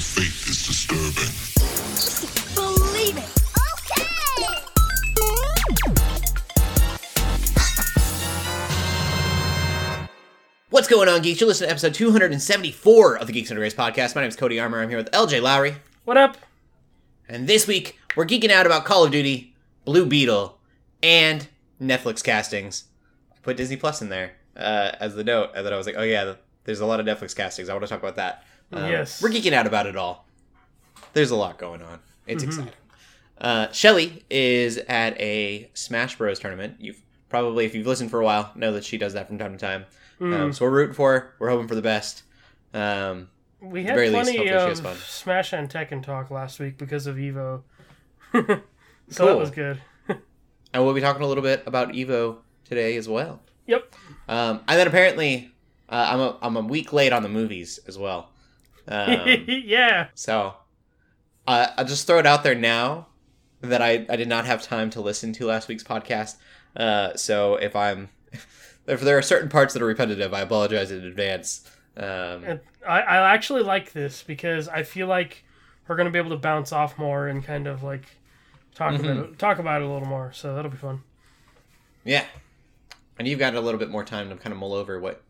the faith is disturbing. Believe it. Okay! What's going on, geeks? You're listening to episode 274 of the Geeks Under Race podcast. My name is Cody Armour. I'm here with LJ Lowry. What up? And this week, we're geeking out about Call of Duty, Blue Beetle, and Netflix castings. I put Disney Plus in there as the note. And then I was like, oh yeah, there's a lot of Netflix castings. I want to talk about that. Yes. We're geeking out about it all. There's a lot going on. It's exciting. Shelly is at a Smash Bros. Tournament. You've probably, if you've listened for a while, know that she does that from time to time. So we're rooting for her. We're hoping for the best. We had plenty of Smash and Tekken talk last week because of Evo. So that was good. And we'll be talking a little bit about Evo today as well. Yep. And then apparently, I'm a week late on the movies as well. Yeah. So I'll just throw it out there now that I did not have time to listen to last week's podcast. So if there are certain parts that are repetitive, I apologize in advance. I actually like this because I feel like we're going to be able to bounce off more and kind of like talk about it a little more. So that'll be fun. Yeah. And you've got a little bit more time to kind of mull over what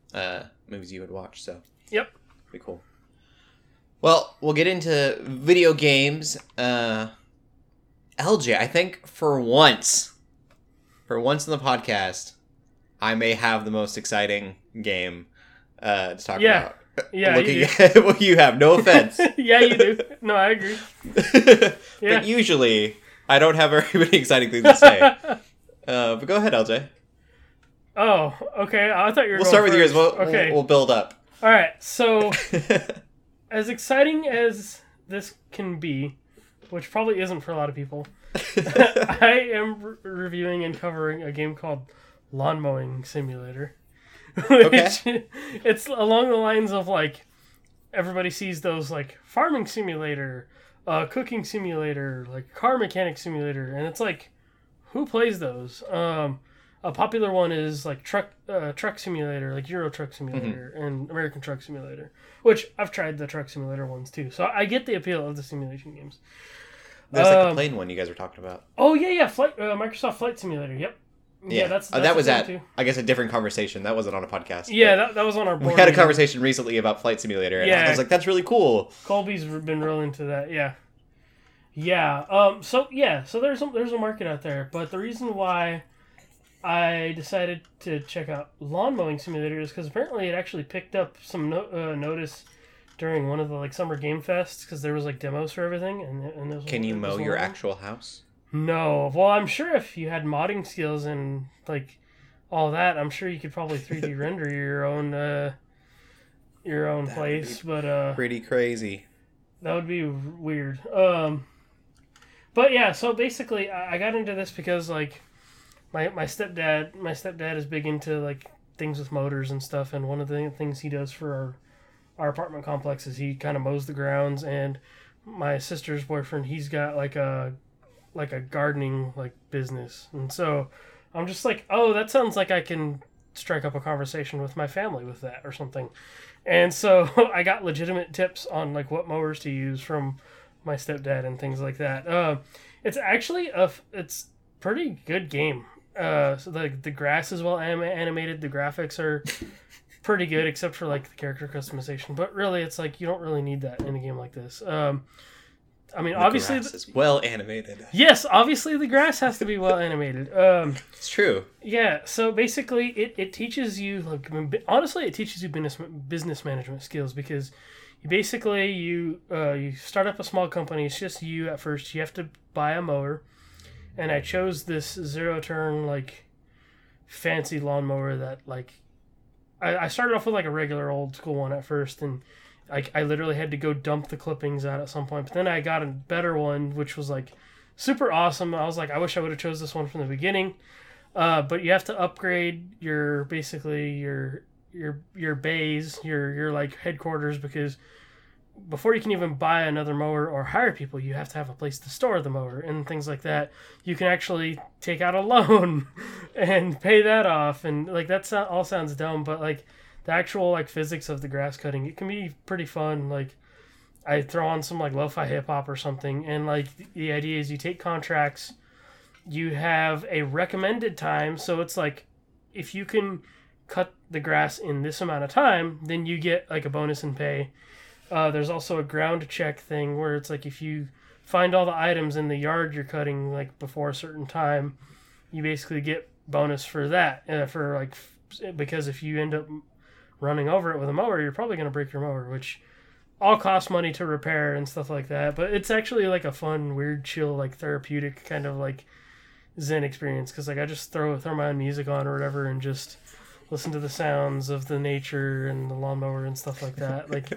movies you would watch. So yep. Be cool. Well, we'll get into video games. LJ, I think for once in the podcast, I may have the most exciting game to talk about. Yeah, you do. Well, you have. No offense. Yeah, you do. No, I agree. Yeah. But usually, I don't have very many exciting things to say. But go ahead, LJ. Oh, okay. I thought you were going to start first. With yours. We'll build up. All right, so... As exciting as this can be, which probably isn't for a lot of people, I am reviewing and covering a game called Lawn Mowing Simulator. Which it's along the lines of, like, everybody sees those, like, farming simulator, cooking simulator, like, car mechanic simulator, and it's like, who plays those? A popular one is like truck simulator, like Euro Truck Simulator and American Truck Simulator, which I've tried the truck simulator ones too. So I get the appeal of the simulation games. There's like the plane one you guys were talking about. Oh yeah, Microsoft Flight Simulator. Yep. Yeah, that's that was at too. I guess a different conversation. That wasn't on a podcast. Yeah, that was on our board. We had a conversation recently about Flight Simulator, and I was like, that's really cool. Colby's been real into that. Yeah. Yeah. So there's a market out there, but the reason why I decided to check out Lawn Mowing Simulator because apparently it actually picked up some notice during one of the like summer game fests because there was like demos for everything. And can you mow your actual house? No. Well, I'm sure if you had modding skills and like all that, I'm sure you could probably 3D render your own that place. But pretty crazy. That would be weird. But yeah. So basically, I got into this because like. My stepdad is big into like things with motors and stuff, and one of the things he does for our apartment complex is he kind of mows the grounds. And my sister's boyfriend, he's got like a gardening like business, and so I'm just like, oh, that sounds like I can strike up a conversation with my family with that or something. And so I got legitimate tips on like what mowers to use from my stepdad and things like that. It's actually it's pretty good game. So the grass is well animated. The graphics are pretty good, except for like the character customization. But really, it's like you don't really need that in a game like this. I mean, obviously, the grass is well animated. Yes, obviously the grass has to be well animated. It's true. Yeah. So basically, it teaches you like honestly, it teaches you business management skills because you start up a small company. It's just you at first. You have to buy a mower. And I chose this zero-turn, like, fancy lawnmower that, like... I started off with, like, a regular old-school one at first, and I literally had to go dump the clippings out at some point. But then I got a better one, which was, like, super awesome. I was like, I wish I would have chose this one from the beginning. But you have to upgrade your bays, your like, headquarters, because... Before you can even buy another mower or hire people, you have to have a place to store the mower and things like that. You can actually take out a loan and pay that off. And like, that all sounds dumb, but like the actual like physics of the grass cutting, it can be pretty fun. Like I throw on some like lo-fi hip hop or something, and like the idea is you take contracts, you have a recommended time, so it's like if you can cut the grass in this amount of time, then you get like a bonus in pay. There's also a ground check thing where it's like if you find all the items in the yard you're cutting like before a certain time, you basically get bonus for that, for like because if you end up running over it with a mower, you're probably going to break your mower, which all costs money to repair and stuff like that. But it's actually like a fun, weird, chill, like therapeutic kind of like zen experience, because like I just throw my own music on or whatever and just listen to the sounds of the nature and the lawnmower and stuff like that. Like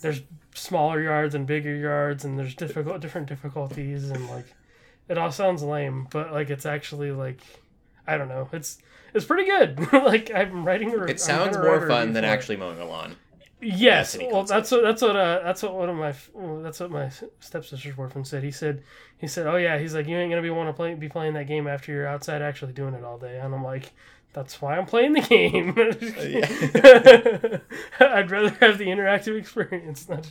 there's smaller yards and bigger yards, and there's different difficulties, and like it all sounds lame, but like it's actually like, I don't know, it's pretty good. Like I'm writing. It sounds more fun than actually mowing a lawn. Yes, well, that's what my stepsister's boyfriend said. He said, oh yeah, he's like, you ain't gonna be playing that game after you're outside actually doing it all day. And I'm like, that's why I'm playing the game. I'd rather have the interactive experience. Like,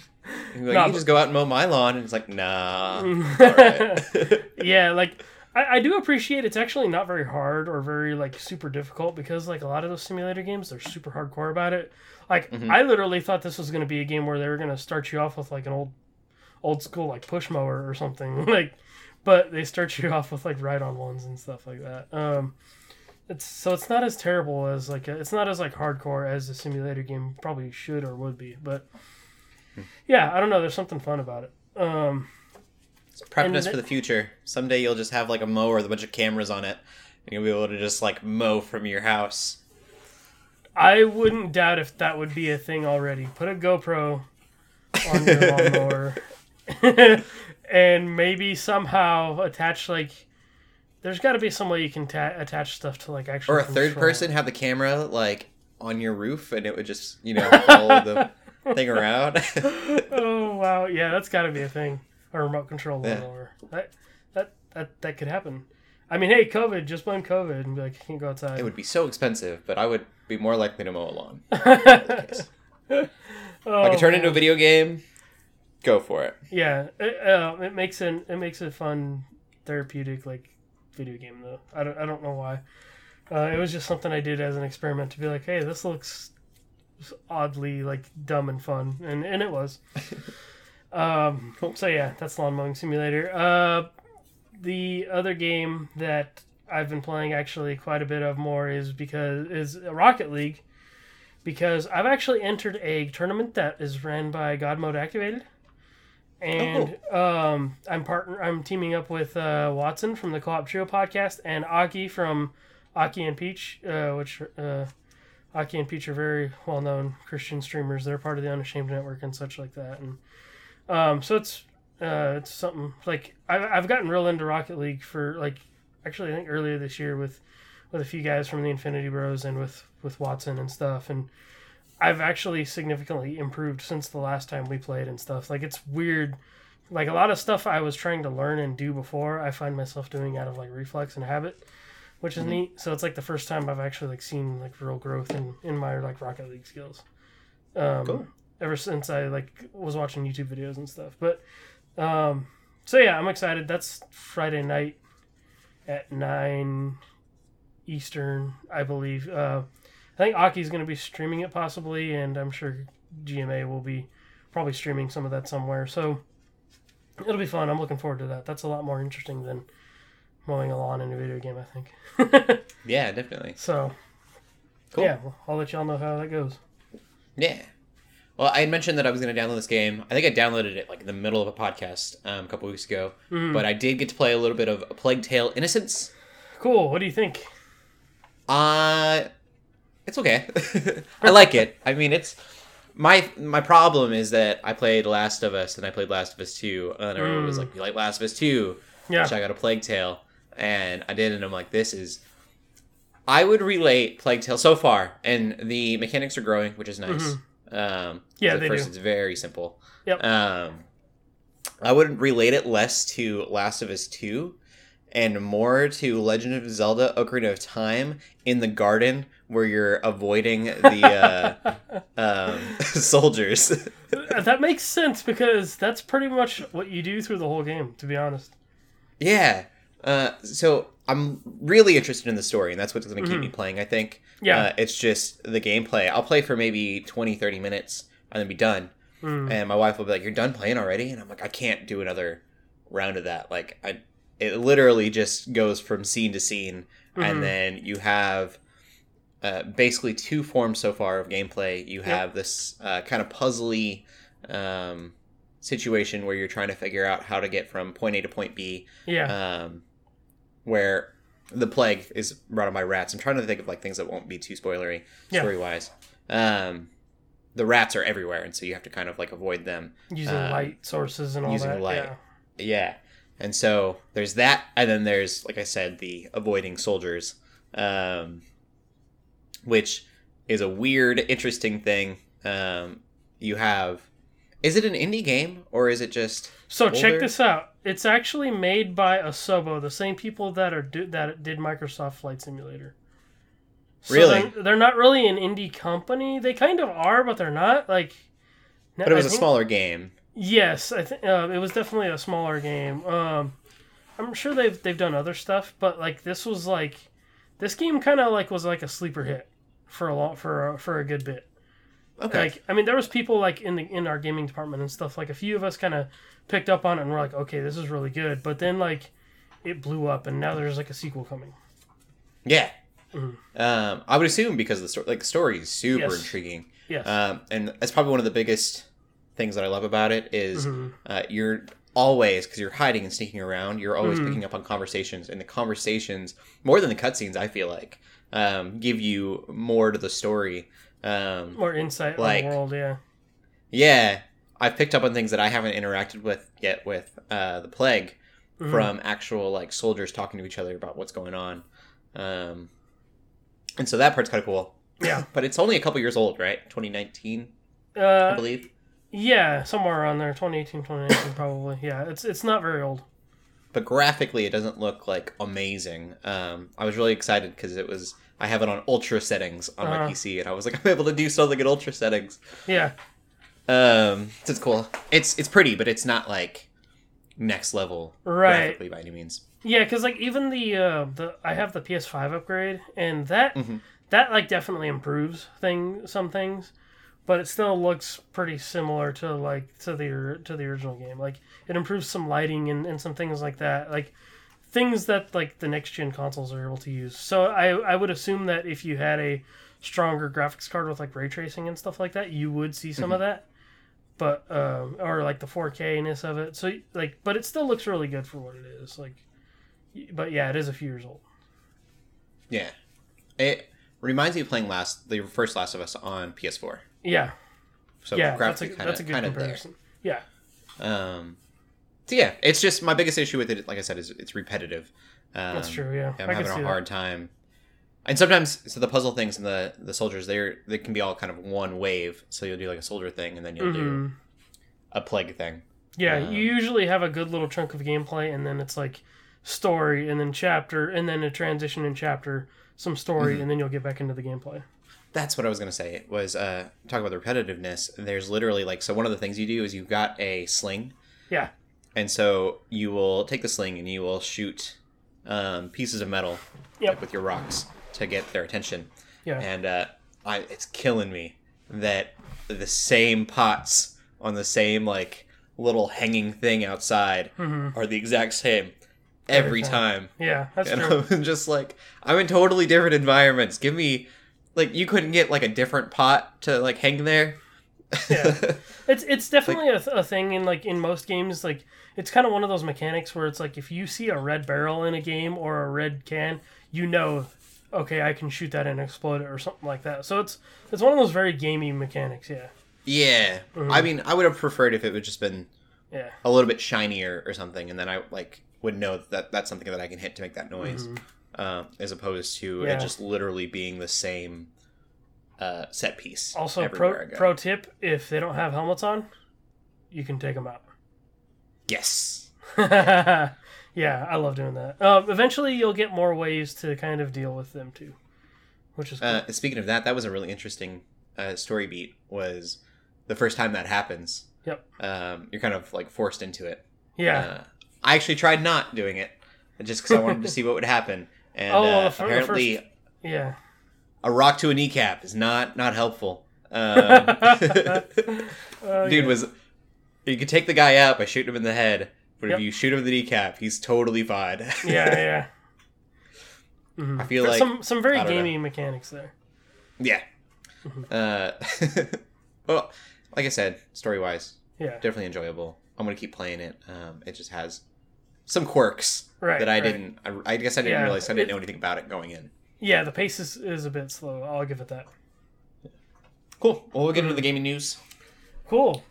you just go out and mow my lawn, and it's like, nah. All right. Yeah, like I do appreciate it's actually not very hard or very like super difficult, because like a lot of those simulator games, they're super hardcore about it. Like I literally thought this was going to be a game where they were going to start you off with like an old school like push mower or something, like, but they start you off with like ride on ones and stuff like that. It's not as terrible as like it's not as like hardcore as a simulator game probably should or would be, but yeah, I don't know, there's something fun about it. Prepping us for the future. Someday you'll just have like a mower with a bunch of cameras on it, and you'll be able to just like mow from your house. I wouldn't doubt if that would be a thing already. Put a GoPro on your lawnmower, and maybe somehow attach like. There's got to be some way you can attach stuff to like actually. Or a third person have the camera like on your roof, and it would just follow the thing around. Oh wow! Yeah, that's got to be a thing. A remote control lawnmower. Yeah. That could happen. I mean, hey, COVID, just blame COVID and be like, you can't go outside. It would be so expensive, but I would be more likely to mow a lawn. I could turn it into a video game. Go for it. Yeah, it makes a fun therapeutic like video game though. I don't know why. It was just something I did as an experiment to be like, hey, this looks oddly like dumb and fun, and it was. So yeah, that's Lawn Mowing Simulator. The other game that I've been playing actually quite a bit of more is Rocket League, because I've actually entered a tournament that is ran by God Mode Activated, and I'm teaming up with Watson from the Co-op Trio podcast and Aki from Aki and Peach, which Aki and Peach are very well known Christian streamers. They're part of the Unashamed Network and such like that, and. So it's something like I've gotten real into Rocket League for like, actually I think earlier this year with a few guys from the Infinity Bros and with Watson and stuff. And I've actually significantly improved since the last time we played and stuff. Like it's weird. Like a lot of stuff I was trying to learn and do before, I find myself doing out of like reflex and habit, which is neat. So it's like the first time I've actually like seen like real growth in my like Rocket League skills. Cool. Ever since I like was watching YouTube videos and stuff, but so yeah, I'm excited. That's Friday night at 9 Eastern, I believe. I think Aki's going to be streaming it possibly, and I'm sure GMA will be probably streaming some of that somewhere. So it'll be fun. I'm looking forward to that. That's a lot more interesting than mowing a lawn in a video game, I think. Yeah, definitely. So cool. Yeah, I'll let y'all know how that goes. Yeah. Well, I had mentioned that I was going to download this game. I think I downloaded it like in the middle of a podcast a couple weeks ago. But I did get to play a little bit of A Plague Tale: Innocence. Cool. What do you think? It's okay. I like it. I mean, it's my problem is that I played Last of Us and I played Last of Us 2, and everyone was like, "You like Last of Us 2?" Yeah. Check out A Plague Tale, and I did, and I'm like, "This is." I would relate Plague Tale so far, and the mechanics are growing, which is nice. Yeah, at first do. It's very simple. Yep. I would relate it less to Last of Us 2 and more to Legend of Zelda Ocarina of Time in the garden where you're avoiding the soldiers. that makes sense, because that's pretty much what you do through the whole game, to be honest. Yeah. So I'm really interested in the story, and that's what's going to keep me playing, I think. Yeah. It's just the gameplay. I'll play for maybe 20, 30 minutes and then be done. Mm. And my wife will be like, "You're done playing already?" And I'm like, "I can't do another round of that." Like, it literally just goes from scene to scene, and then you have basically two forms so far of gameplay. You have this kind of puzzly situation where you're trying to figure out how to get from point A to point B, where the plague is brought on by rats. I'm trying to think of like things that won't be too spoilery story-wise. The rats are everywhere, and so you have to kind of like avoid them using light sources and all using that. Using light, yeah. And so there's that, and then there's, like I said, the avoiding soldiers, which is a weird, interesting thing. You have... Is it an indie game, or is it just... So older? Check this out. It's actually made by Asobo, the same people that did Microsoft Flight Simulator. So really? They're not really an indie company. They kind of are, but they're not. Like, but it was a smaller game. Yes, I think it was definitely a smaller game. I'm sure they've done other stuff, but like this game kind of like was like a sleeper hit for a good bit. Okay. Like, I mean, there was people like in our gaming department and stuff. Like a few of us kind of picked up on it and we're like, okay, this is really good. But then like it blew up, and now there's like a sequel coming. Yeah. Mm-hmm. I would assume because the story is super intriguing. Yes. And that's probably one of the biggest things that I love about it is you're always, because you're hiding and sneaking around, you're always picking up on conversations, and the conversations, more than the cutscenes, I feel like, give you more to the story, more insight like, on the world. Yeah, I've picked up on things that I haven't interacted with yet with the plague from actual like soldiers talking to each other about what's going on, and so that part's kind of cool. Yeah. But it's only a couple years old, right? 2019, I believe. Yeah, somewhere around there, 2018, 2019 probably. Yeah, it's not very old. But graphically, it doesn't look, like, amazing. I was really excited because I have it on ultra settings on my PC, and I was like, I'm able to do something at ultra settings. Yeah. So it's cool. It's pretty, but it's not, like, next level graphically by any means. Yeah, because, like, even I have the PS5 upgrade, and that like, definitely improves some things. But it still looks pretty similar to like to the original game. Like it improves some lighting and some things like that, like things that like the next gen consoles are able to use. So I would assume that if you had a stronger graphics card with like ray tracing and stuff like that, you would see some of that. But or like the 4K-ness of it. So like, but it still looks really good for what it is. Like, but yeah, it is a few years old. Yeah, it reminds me of playing the first Last of Us on PS4. Yeah. So yeah, that's a good comparison. Yeah. So yeah, it's just my biggest issue with it, like I said, is it's repetitive. That's true, yeah. I'm having a hard time. And sometimes, so the puzzle things and the soldiers, they can be all kind of one wave. So you'll do like a soldier thing, and then you'll do a plague thing. Yeah, you usually have a good little chunk of gameplay, and then it's like story, and then chapter, and then a transition in chapter, some story, and then you'll get back into the gameplay. That's what I was going to say. It was talking about the repetitiveness. There's literally like, so one of the things you do is you've got a sling. Yeah. And so you will take the sling and you will shoot pieces of metal like, with your rocks to get their attention. Yeah. And it's killing me that the same pots on the same like little hanging thing outside are the exact same. Every time. Yeah, that's true. I'm just like, I'm in totally different environments. Give me... Like, you couldn't get, like, a different pot to, like, hang there? Yeah. It's definitely like, a thing in, like, in most games. Like, it's kind of one of those mechanics where it's, like, if you see a red barrel in a game or a red can, you know, okay, I can shoot that and explode it or something like that. So it's one of those very gamey mechanics, yeah. Yeah. Mm-hmm. I mean, I would have preferred if it would just been a little bit shinier or something, and then I, like, would know that that's something that I can hit to make that noise. Mm-hmm. As opposed to it just literally being the same set piece. Also, pro tip, if they don't have helmets on, you can take them out. Yes. Yeah, I love doing that. Eventually, you'll get more ways to kind of deal with them, too, which is cool. Speaking of that, that was a really interesting story beat, was the first time that happens. Yep. You're kind of like forced into it. Yeah. I actually tried not doing it just because I wanted to see what would happen. And apparently a rock to a kneecap is not helpful. Dude was, you could take the guy out by shooting him in the head, but if you shoot him in the kneecap, he's totally fine. Yeah. Mm-hmm. I feel There's like some very gamey mechanics there. Yeah. Mm-hmm. Well, like I said, story wise, definitely enjoyable. I'm gonna keep playing it. It just has some quirks that I didn't. I guess I didn't realize. I didn't know anything about it going in. Yeah, the pace is a bit slow. I'll give it that. Cool. Well, we'll get into the gaming news. Cool.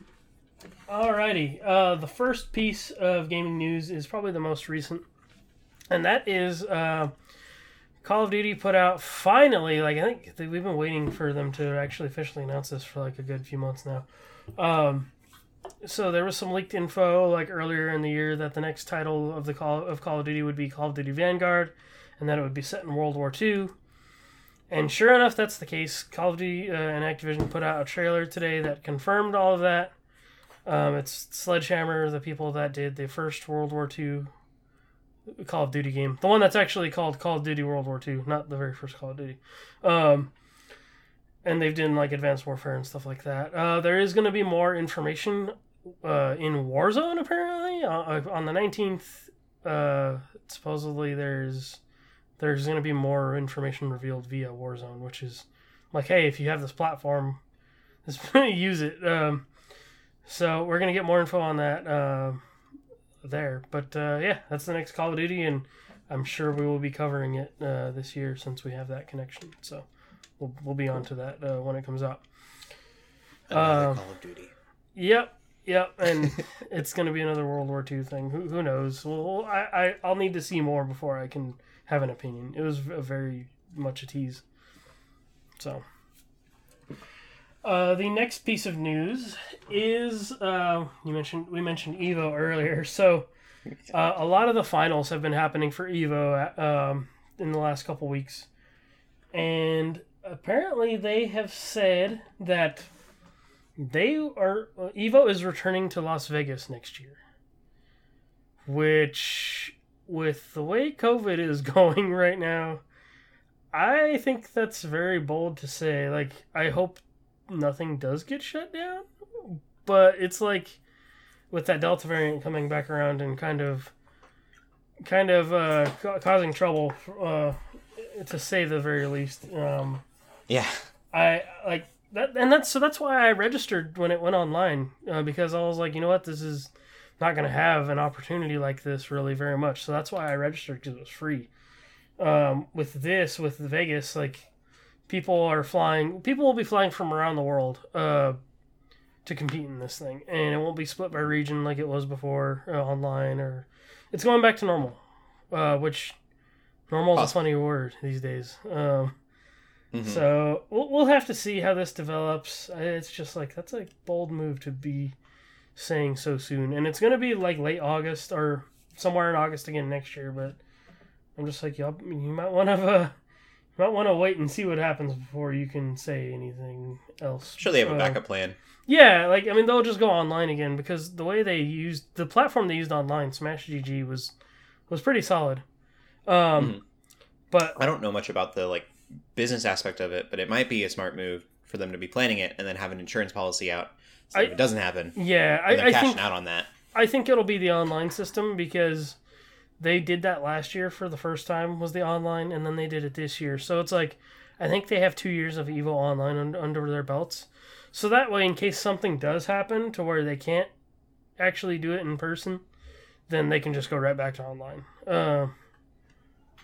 Alrighty. The first piece of gaming news is probably the most recent, and that is Call of Duty put out finally. Like, I think we've been waiting for them to actually officially announce this for like a good few months now. So there was some leaked info like earlier in the year that the next title of the Call of Duty would be Call of Duty Vanguard, and that it would be set in World War II. And sure enough, that's the case. Call of Duty and Activision put out a trailer today that confirmed all of that. It's Sledgehammer, the people that did the first World War II Call of Duty game. The one that's actually called Call of Duty World War II, not the very first Call of Duty. And they've done like Advanced Warfare and stuff like that. There is going to be more information in Warzone, apparently. On the 19th, supposedly there's going to be more information revealed via Warzone, which is like, hey, if you have this platform, just use it. So we're going to get more info on that there. But yeah, that's the next Call of Duty, and I'm sure we will be covering it this year since we have that connection. So we'll be on to that when it comes out. Another Call of Duty. Yep, and it's going to be another World War II thing. Who knows? Well, I'll need to see more before I can have an opinion. It was very much a tease. So, the next piece of news is we mentioned Evo earlier. So, a lot of the finals have been happening for Evo in the last couple weeks, and apparently they have said that Evo is returning to Las Vegas next year, which, with the way COVID is going right now, I think that's very bold to say. Like, I hope nothing does get shut down, but it's like with that Delta variant coming back around and kind of causing trouble, to say the very least. I like that, and that's why I registered when it went online, because I was like, you know what, this is not going to have an opportunity like this really very much. So that's why I registered, because it was free. With Vegas, like, people will be flying from around the world to compete in this thing. And it won't be split by region like it was before online, or it's going back to normal, which normal is a funny word these days. So we'll have to see how this develops. It's just like, that's a bold move to be saying so soon, and it's going to be like late August or somewhere in August again next year. But I'm just like, you might want to wait and see what happens before you can say anything else. Sure, they have a backup plan. Yeah, like, I mean, they'll just go online again, because the way they used the platform they used online, Smash GG, was pretty solid. But I don't know much about the like business aspect of it, but it might be a smart move for them to be planning it and then have an insurance policy out. So if it doesn't happen, they're cashing out on that. I think it'll be the online system, because they did that last year for the first time, was the online, and then they did it this year. So it's like, I think they have 2 years of EVO Online under their belts. So that way, in case something does happen to where they can't actually do it in person, then they can just go right back to online,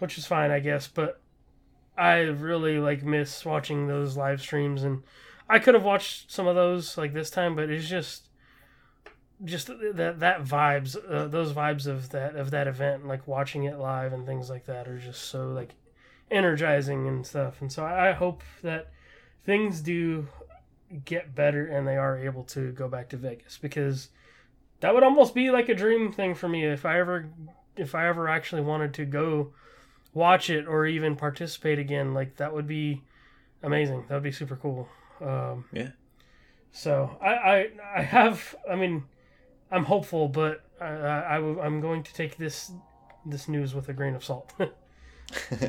which is fine, I guess. But I really miss watching those live streams, and I could have watched some of those like this time, but it's just those vibes of that event, like watching it live and things like that, are just so like energizing and stuff. And so I hope that things do get better and they are able to go back to Vegas, because that would almost be like a dream thing for me if I ever actually wanted to go watch it or even participate again. Like, that would be amazing. That would be super cool. So I have, I mean, I'm hopeful, but I'm going to take this news with a grain of salt. So,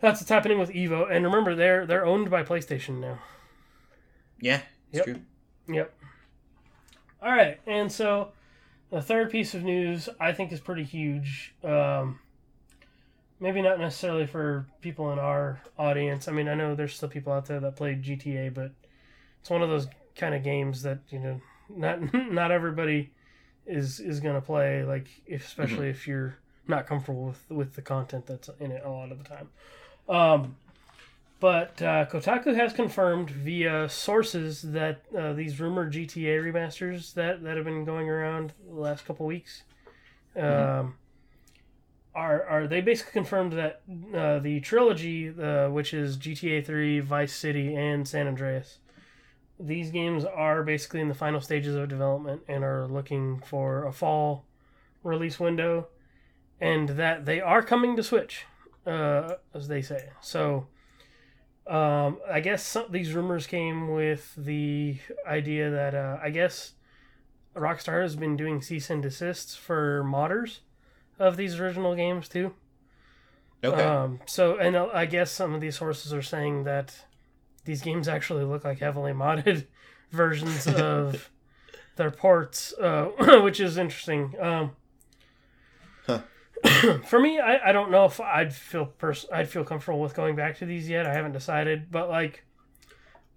that's what's happening with Evo, and remember they're owned by PlayStation now. Yeah, it's true. Yep. All right, and so the third piece of news I think is pretty huge. Maybe not necessarily for people in our audience. I mean, I know there's still people out there that play GTA, but it's one of those kind of games that, you know, not everybody is gonna play. Like, especially if you're not comfortable with the content that's in it a lot of the time. But Kotaku has confirmed via sources that these rumored GTA remasters that have been going around the last couple weeks, are they basically confirmed that the trilogy, which is GTA 3, Vice City, and San Andreas, these games are basically in the final stages of development and are looking for a fall release window, and that they are coming to Switch, as they say. So... I guess these rumors came with the idea that I guess Rockstar has been doing cease and desists for modders of these original games too. Okay. And I guess some of these sources are saying that these games actually look like heavily modded versions of their ports, which is interesting. For me, I don't know if I'd feel comfortable with going back to these yet. I haven't decided, but like,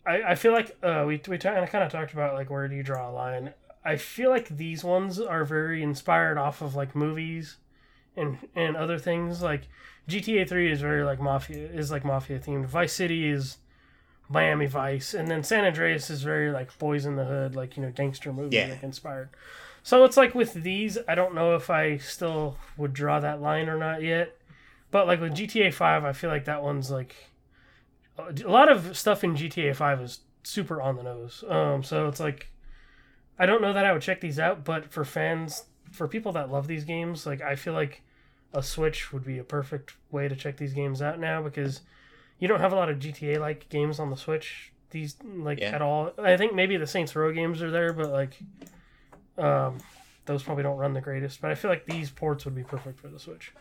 I feel like we kind of talked about like, where do you draw a line? I feel like these ones are very inspired off of like movies and other things. Like GTA 3 is very like mafia themed. Vice City is Miami Vice, and then San Andreas is very like Boys in the Hood, like, you know, gangster movie like inspired. So it's like with these, I don't know if I still would draw that line or not yet. But like with GTA 5, I feel like that one's like... A lot of stuff in GTA 5 is super on the nose. So it's like... I don't know that I would check these out, but for fans, for people that love these games, like I feel like a Switch would be a perfect way to check these games out now, because you don't have a lot of GTA-like games on the Switch at all. I think maybe the Saints Row games are there, but like... those probably don't run the greatest, but I feel like these ports would be perfect for the Switch.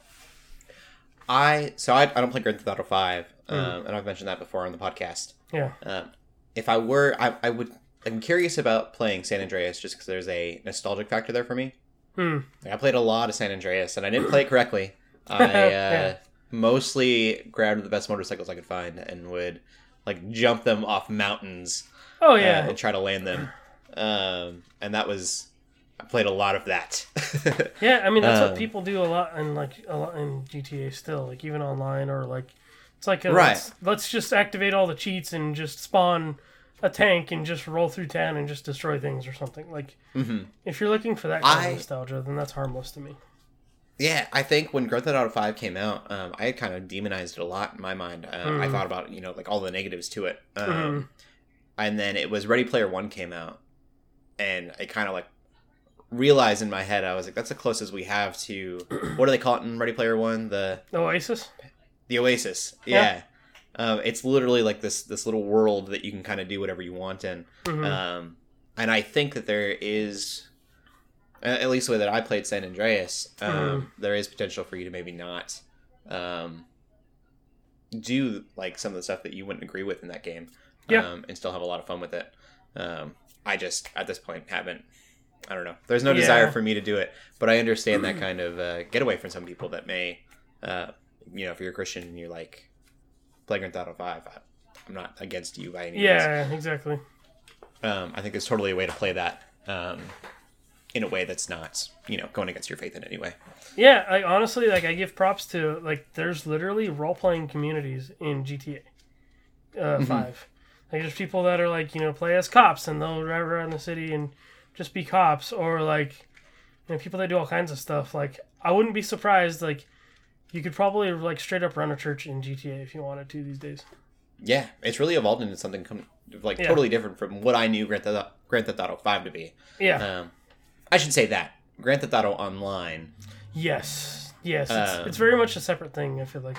I don't play Grand Theft Auto V, and I've mentioned that before on the podcast. Yeah. If I were, I would. I'm curious about playing San Andreas just because there's a nostalgic factor there for me. Like, I played a lot of San Andreas, and I didn't play it correctly. I mostly grabbed the best motorcycles I could find and would like jump them off mountains. Oh yeah, and try to land them. And that was. I played a lot of that. Yeah, I mean that's what people do a lot in GTA still, like even online or like it's like let's just activate all the cheats and just spawn a tank and just roll through town and just destroy things or something. Like if you're looking for that kind of nostalgia, then that's harmless to me. Yeah, I think when Grand Theft Auto 5 came out, I had kind of demonized it a lot in my mind. I thought about, you know, like all the negatives to it, and then it was Ready Player One came out, and I kind of like. Realize in my head, I was like, that's the closest we have to, what do they call it in Ready Player One? The Oasis. Yeah. It's literally like this little world that you can kind of do whatever you want in. And I think that there is, at least the way that I played San Andreas, there is potential for you to maybe not do like some of the stuff that you wouldn't agree with in that game, and still have a lot of fun with it. I just, at this point, haven't. I don't know. There's no desire for me to do it, but I understand that kind of getaway from some people that may, you know, if you're a Christian and you're like, play Grand Theft Auto 5, I'm not against you by any means. Yeah, exactly. I think there's totally a way to play that in a way that's not, you know, going against your faith in any way. Yeah, I honestly, like, I give props to, like, there's literally role-playing communities in GTA 5. Like, there's people that are like, you know, play as cops and they'll drive around the city and... just be cops, or like, you know, people that do all kinds of stuff. Like, I wouldn't be surprised. Like, you could probably like straight up run a church in GTA if you wanted to these days. Yeah, it's really evolved into something totally different from what I knew Grand Theft Auto 5 to be. Yeah, I should say that Grand Theft Auto Online. Yes, it's very much a separate thing. I feel like.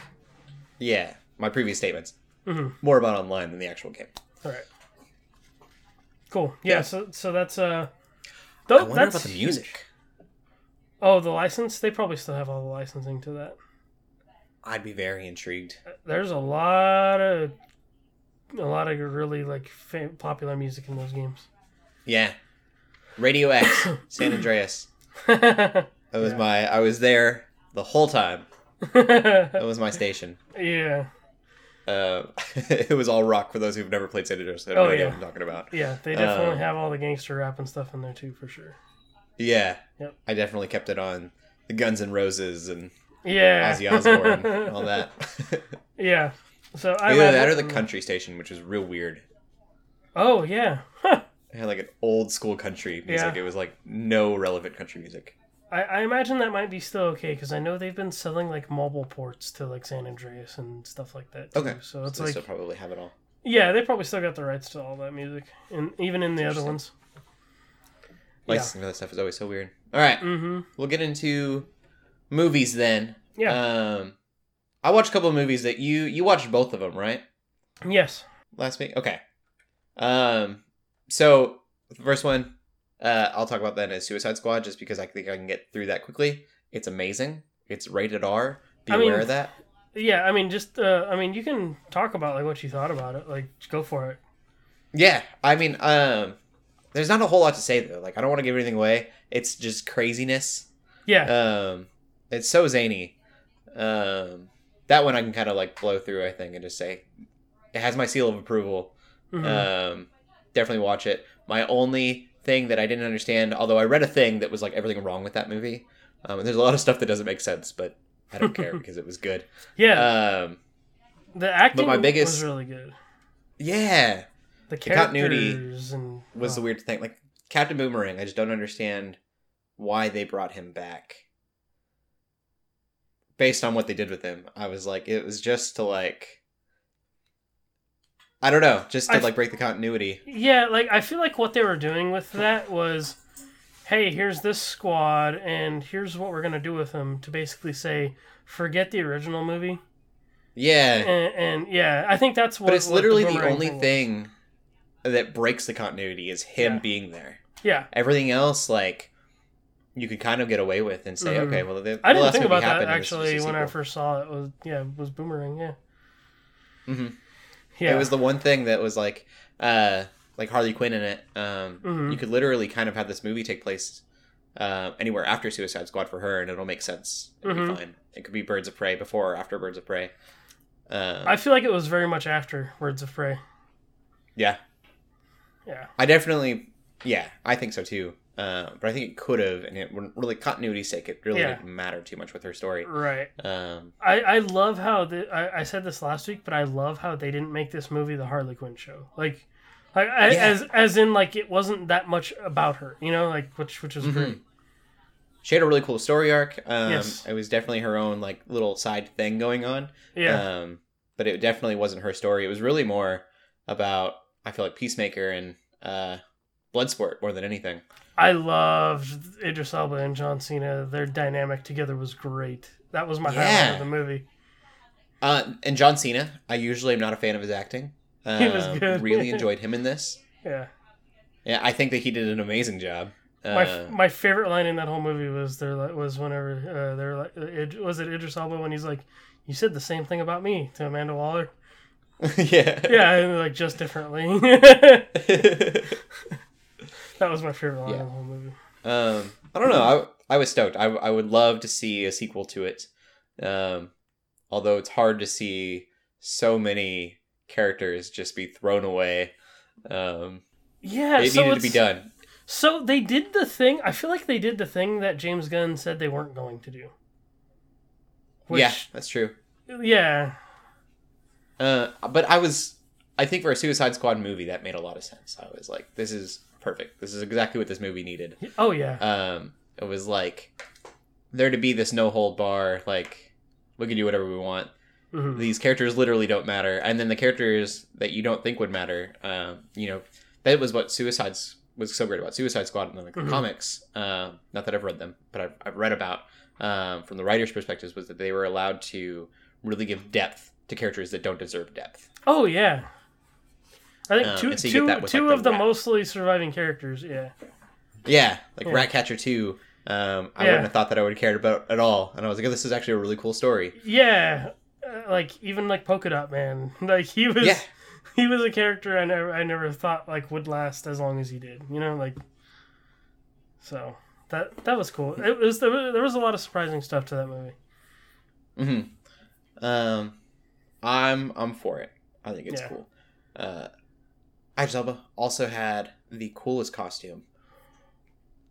Yeah, my previous statements more about online than the actual game. All right. Cool. Yeah. So that's I wonder about the music. Huge. Oh, the license? They probably still have all the licensing to that. I'd be very intrigued. There's a lot of really popular music in those games. Yeah. Radio X, San Andreas. I was there the whole time. That was my station. Yeah. It was all rock for those who've never played San Andreas. I have no idea what I'm talking about. Yeah, they definitely have all the gangster rap and stuff in there too, for sure. Yeah, yep. I definitely kept it on the Guns N' Roses and Ozzy Osbourne and all that. Yeah. So either that or the country station, which was real weird. Oh, yeah. Huh. It had an old school country music. Yeah. It was no relevant country music. I imagine that might be still okay, because I know they've been selling mobile ports to San Andreas and stuff like that too. Okay, so it's they still probably have it all. Yeah, they probably still got the rights to all that music, and even in the other ones. Licensing for that stuff is always so weird. All right, We'll get into movies then. Yeah. I watched a couple of movies that you watched both of them, right? Yes. Last week, okay. So the first one I'll talk about then is Suicide Squad, just because I think I can get through that quickly. It's amazing. It's rated R. Be aware of that. Yeah, you can talk about what you thought about it. Go for it. Yeah, there's not a whole lot to say, though. I don't want to give anything away. It's just craziness. Yeah. It's so zany. That one I can kind of, blow through, I think, and just say it has my seal of approval. Mm-hmm. Definitely watch it. My only thing that I didn't understand, although I read a thing that was, everything wrong with that movie. And there's a lot of stuff that doesn't make sense, but I don't care because it was good. Yeah. The acting was really good. Yeah. The continuity was the weird thing. Captain Boomerang, I just don't understand why they brought him back. Based on what they did with him, I was it was just to I don't know, just to break the continuity. Yeah, I feel what they were doing with that was, hey, here's this squad, and here's what we're gonna do with them, to basically say, forget the original movie. Yeah, and I think that's what. But it's literally the only thing that breaks the continuity is him being there. Yeah. Everything else, you could kind of get away with and say, okay, well, I didn't think about that actually when I first saw it. Was Boomerang? Yeah. Mm-hmm. Yeah. It was the one thing that was Harley Quinn in it. You could literally kind of have this movie take place anywhere after Suicide Squad for her, and it'll make sense. It'll be fine. It could be Birds of Prey before or after Birds of Prey. I feel it was very much after Birds of Prey. Yeah. Yeah. I think so too. But I think it could have, and it wouldn't really, continuity's sake, it really didn't matter too much with her story. Right. I love how, I said this last week, but I love how they didn't make this movie the Harley Quinn show. As in it wasn't that much about her, which was great. She had a really cool story arc. It was definitely her own little side thing going on. Yeah. But it definitely wasn't her story. It was really more about, I feel Peacemaker and Bloodsport more than anything. I loved Idris Elba and John Cena. Their dynamic together was great. That was my highlight of the movie. And John Cena, I usually am not a fan of his acting. He was good. Really enjoyed him in this. Yeah. Yeah, I think that he did an amazing job. My favorite line in that whole movie was whenever Idris Elba when he's you said the same thing about me to Amanda Waller. Yeah. Yeah, and just differently. That was my favorite line in the whole movie. I don't know. I was stoked. I would love to see a sequel to it. Although it's hard to see so many characters just be thrown away. It needed to be done. So they did the thing. I feel they did the thing that James Gunn said they weren't going to do. That's true. Yeah. But I think for a Suicide Squad movie, that made a lot of sense. I was this is perfect. This is exactly what this movie needed. Oh, yeah. It was there to be this no-hold bar, we can do whatever we want. Mm-hmm. These characters literally don't matter. And then the characters that you don't think would matter, that was what was so great about Suicide Squad and the comics. Not that I've read them, but I've read about from the writer's perspectives was that they were allowed to really give depth to characters that don't deserve depth. Oh, yeah. I think two of the mostly surviving characters. Yeah, Ratcatcher 2. I wouldn't have thought that I would have cared about at all, and I was like, "Oh, this is actually a really cool story." Yeah, even Polka Dot Man. He was a character I never thought would last as long as he did. You know, so that was cool. It was there was a lot of surprising stuff to that movie. Mm-hmm. I'm for it. I think it's cool. Idris Elba also had the coolest costume.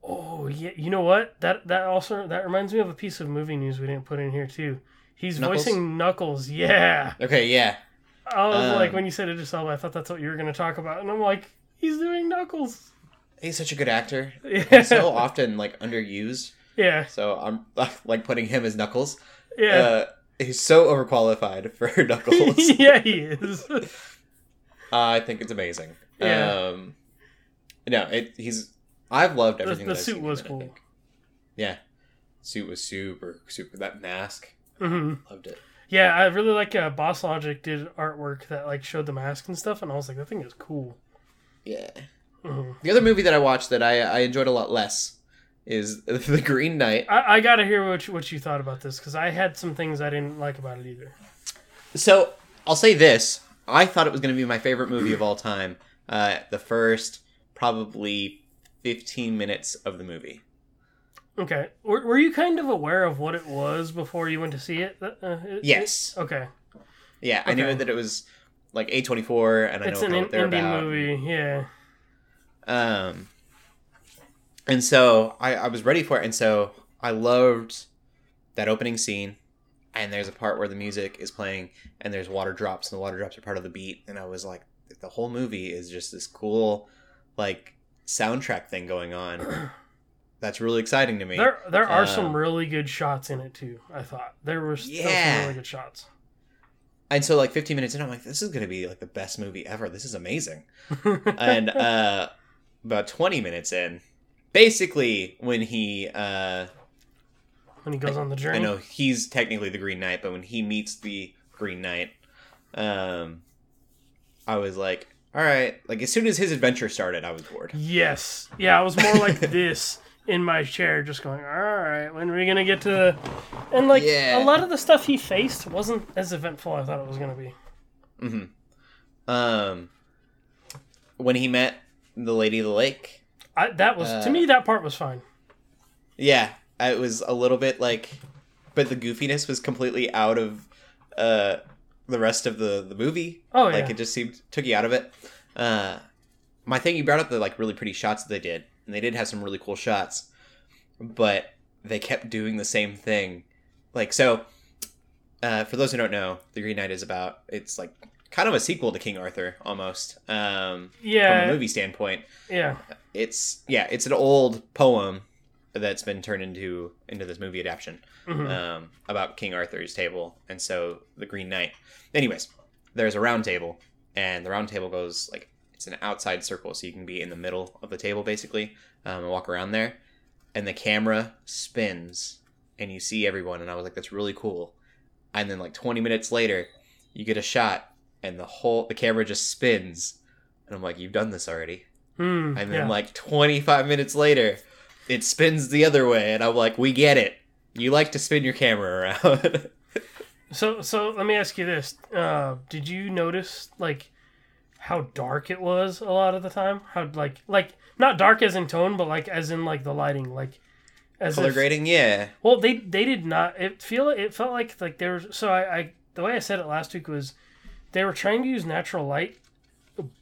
Oh yeah, you know what? That also reminds me of a piece of movie news we didn't put in here too. He's voicing Knuckles. Yeah. Okay. Yeah. I was when you said Idris Elba, I thought that's what you were going to talk about, and I'm like, he's doing Knuckles. He's such a good actor. Yeah. He's so often underused. Yeah. So I'm putting him as Knuckles. Yeah. He's so overqualified for Knuckles. Yeah, he is. I think it's amazing. Yeah. I've loved everything. The suit was cool. Yeah, suit was super, super. That mask, mm-hmm. Loved it. Yeah, I really Boss Logic did artwork that showed the mask and stuff, and I was like, that thing is cool. Yeah. Mm-hmm. The other movie that I watched that I enjoyed a lot less is The Green Knight. I gotta hear what you thought about this because I had some things I didn't like about it either. So I'll say this: I thought it was going to be my favorite movie of all time. The first probably 15 minutes of the movie. Okay. Were you kind of aware of what it was before you went to see it? Yes. Okay. Yeah, okay. I knew that it was A24, and I know what they're about. It's an indie movie, yeah. And so I was ready for it, and so I loved that opening scene, and there's a part where the music is playing, and there's water drops, and the water drops are part of the beat, and I was like, the whole movie is just this cool, soundtrack thing going on. That's really exciting to me. There are some really good shots in it too. I thought there were some really good shots, and so 15 minutes in I'm like, this is gonna be the best movie ever, this is amazing. And about 20 minutes in, basically when he goes on the journey, I know he's technically the Green Knight, but when he meets the Green Knight, I was like, all right, as soon as his adventure started, I was bored. Yes. Yeah, I was more this in my chair, just going, all right, when are we going to get to the... And, a lot of the stuff he faced wasn't as eventful as I thought it was going to be. Mm-hmm. When he met the Lady of the Lake... to me, that part was fine. Yeah, it was a little bit, But the goofiness was completely out of... the rest of the movie. Oh, yeah. It just took you out of it. My thing, you brought up the really pretty shots that they did, and they did have some really cool shots, but they kept doing the same thing. For those who don't know, The Green Knight is about, it's kind of a sequel to King Arthur almost. From a movie standpoint. Yeah. It's an old poem that's been turned into this movie adaptation, mm-hmm. About King Arthur's table, and so the Green Knight. Anyways, there's a round table, and the round table goes it's an outside circle, so you can be in the middle of the table basically, and walk around there, and the camera spins, and you see everyone, and I was like, that's really cool. And then 20 minutes later, you get a shot, and the camera just spins, and I'm like, you've done this already. And then 25 minutes later, it spins the other way, and I'm like, we get it. You like to spin your camera around. So let me ask you this. Did you notice, how dark it was a lot of the time? How, not dark as in tone, but, as in, the lighting, as color grading, yeah. Well, they did not... It felt like there was... So I the way I said it last week was they were trying to use natural light,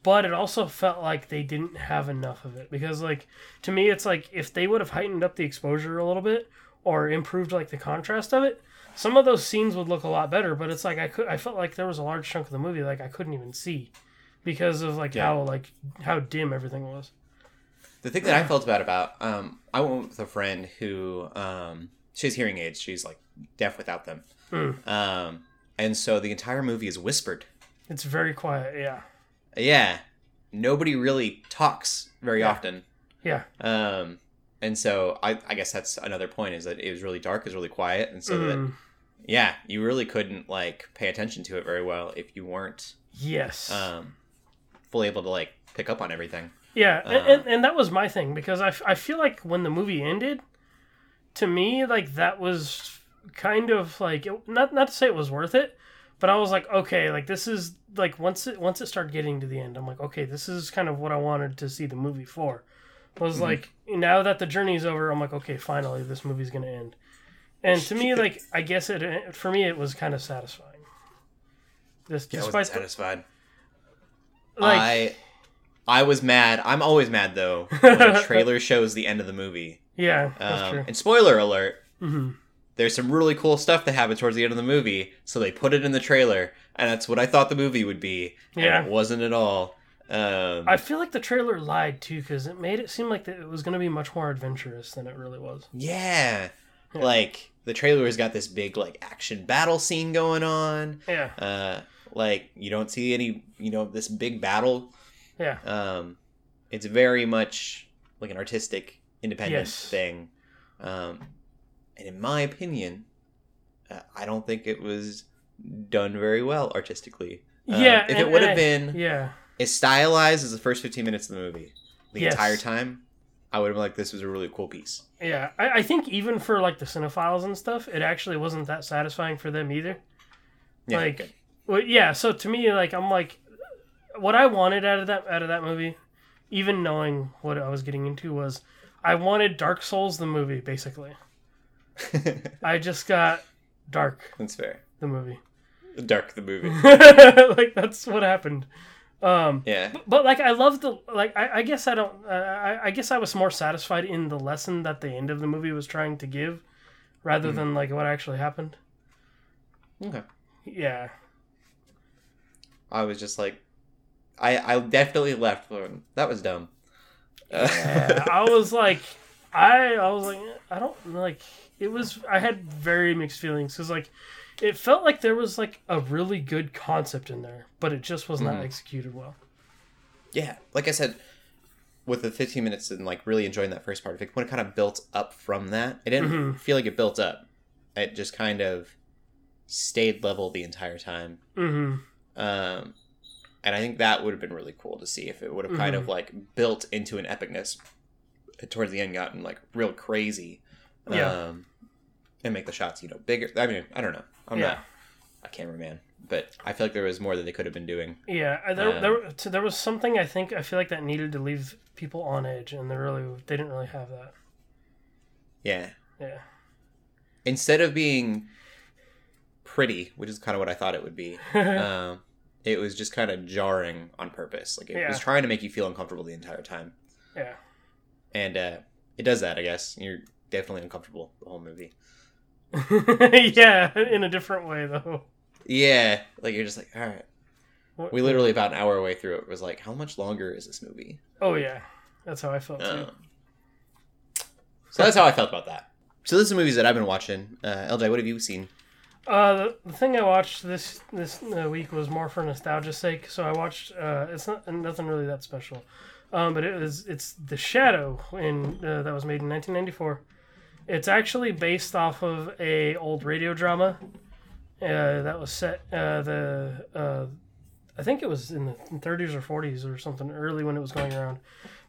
but it also felt like they didn't have enough of it, because to me it's if they would have heightened up the exposure a little bit or improved the contrast of it, some of those scenes would look a lot better. But it's I felt there was a large chunk of the movie I couldn't even see because of how dim everything was. The thing that I felt bad about, I went with a friend who she's hearing aids, she's deaf without them, and so the entire movie is whispered. It's very quiet. Yeah, nobody really talks very often. Yeah. And so I guess that's another point, is that it was really dark, it was really quiet, and so you really couldn't pay attention to it very well if you weren't. Yes. fully able to like pick up on everything. Yeah, and that was my thing, because I feel like when the movie ended, to me, like, that was kind of like, not to say it was worth it, but I was like, okay, like, this is like, once it started getting to the end, I'm like, okay, this is kind of what I wanted to see the movie for. Was like, now that the journey's over, I'm like, okay, finally this movie's gonna end. And to me, like, I guess it for me it was kind of satisfying. I wasn't satisfied. Like, I was mad. I'm always mad though when a trailer shows the end of the movie. Yeah, that's true. And spoiler alert, there's some really cool stuff that happened towards the end of the movie, so they put it in the trailer, and that's what I thought the movie would be. Yeah, and it wasn't at all. I feel like the trailer lied too, because it made it seem like it was going to be much more adventurous than it really was. Yeah, like the trailer's got this big like action battle scene going on. Yeah, like you don't see any, you know, this big battle. Yeah. It's very much like an artistic, independent thing. And in my opinion, I don't think it was done very well artistically. If it would have been as stylized as the first 15 minutes of the movie, the entire time, I would have been like, this was a really cool piece. Yeah. I think even for like the cinephiles and stuff, it actually wasn't that satisfying for them either. Yeah, like, well, yeah. So to me, like, I'm like, what I wanted out of that movie, even knowing what I was getting into, was I wanted Dark Souls the movie, basically. I just got dark. That's fair. The movie. Dark the movie. Like, that's what happened. Yeah. But like, I love the, like, I guess I was more satisfied in the lesson that the end of the movie was trying to give, rather than like what actually happened. Okay. Yeah. I was just like, I definitely left. That was dumb. Yeah, I was like, I don't like. It was. I had very mixed feelings because like, it felt like there was like a really good concept in there, but it just was not executed well. Yeah, like I said, with the 15 minutes and like really enjoying that first part, if it would have kind of built up from that, it didn't feel like it built up. It just kind of stayed level the entire time. And I think that would have been really cool to see if it would have kind of like built into an epicness towards the end, gotten like real crazy. Yeah. And make the shots, you know, bigger. I mean, I don't know. I'm not a cameraman, but I feel like there was more that they could have been doing. Yeah. There was something I feel like that needed to leave people on edge, and they didn't really have that. Yeah. Yeah. Instead of being pretty, which is kind of what I thought it would be, it was just kind of jarring on purpose. Like, it was trying to make you feel uncomfortable the entire time. Yeah. And it does that, I guess. You're definitely uncomfortable the whole movie. Yeah, in a different way, though. Yeah. Like, you're just like, all right. What? We literally, about an hour away through it, was like, how much longer is this movie? Oh, yeah. That's how I felt, too. So that's how I felt about that. So this is the movies that I've been watching. LJ, what have you seen? The thing I watched this week was more for nostalgia's sake. So I watched it's not nothing really that special, but it's The Shadow that was made in 1994. It's actually based off of a old radio drama that was set I think it was in the 30s or 40s or something, early when it was going around.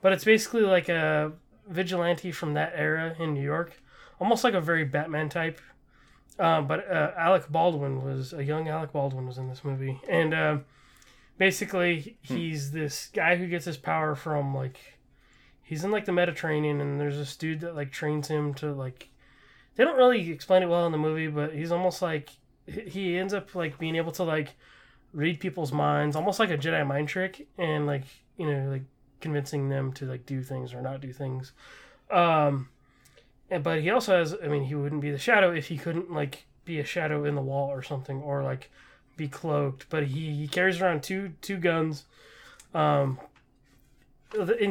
But it's basically like a vigilante from that era in New York, almost like a very Batman type. But Alec Baldwin was in this movie, and basically he's this guy who gets his power from like, he's in like the Mediterranean, and there's this dude that like trains him to like, they don't really explain it well in the movie, but he's almost like, he ends up like being able to like read people's minds, almost like a Jedi mind trick, and like, you know, like convincing them to like do things or not do things. But he also has, I mean, he wouldn't be the Shadow if he couldn't, like, be a shadow in the wall or something, or, like, be cloaked. But he carries around two guns. In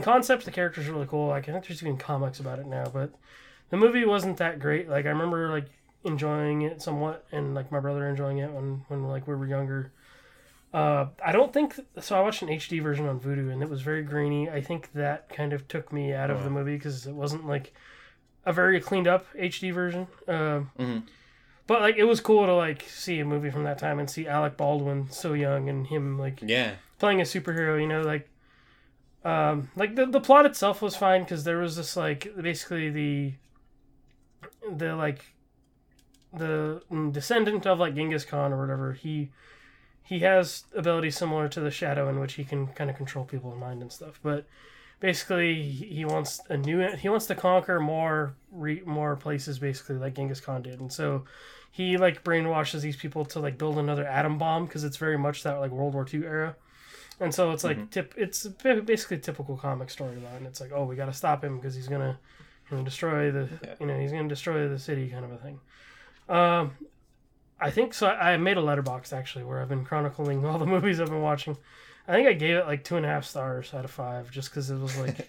concept, the character's really cool. Like, I think there's even comics about it now, but the movie wasn't that great. Like, I remember, like, enjoying it somewhat, and, like, my brother enjoying it when like, we were younger. I don't think... So I watched an HD version on Vudu, and it was very grainy. I think that kind of took me out of the movie, because it wasn't, like... a very cleaned up HD version. But like, it was cool to like see a movie from that time and see Alec Baldwin so young and him like playing a superhero, you know, like the plot itself was fine because there was this like basically the descendant of like Genghis Khan or whatever. He has abilities similar to the Shadow in which he can kind of control people's mind and stuff. But basically, he wants to conquer more places basically like Genghis Khan did, and so he like brainwashes these people to like build another atom bomb because it's very much that like World War II era. And so it's like it's basically a typical comic storyline. It's like, oh, we got to stop him because he's gonna destroy the he's gonna destroy the city kind of a thing. I think so. I made a letterbox actually where I've been chronicling all the movies I've been watching. I think I gave it like 2.5 stars out of 5 just because it was like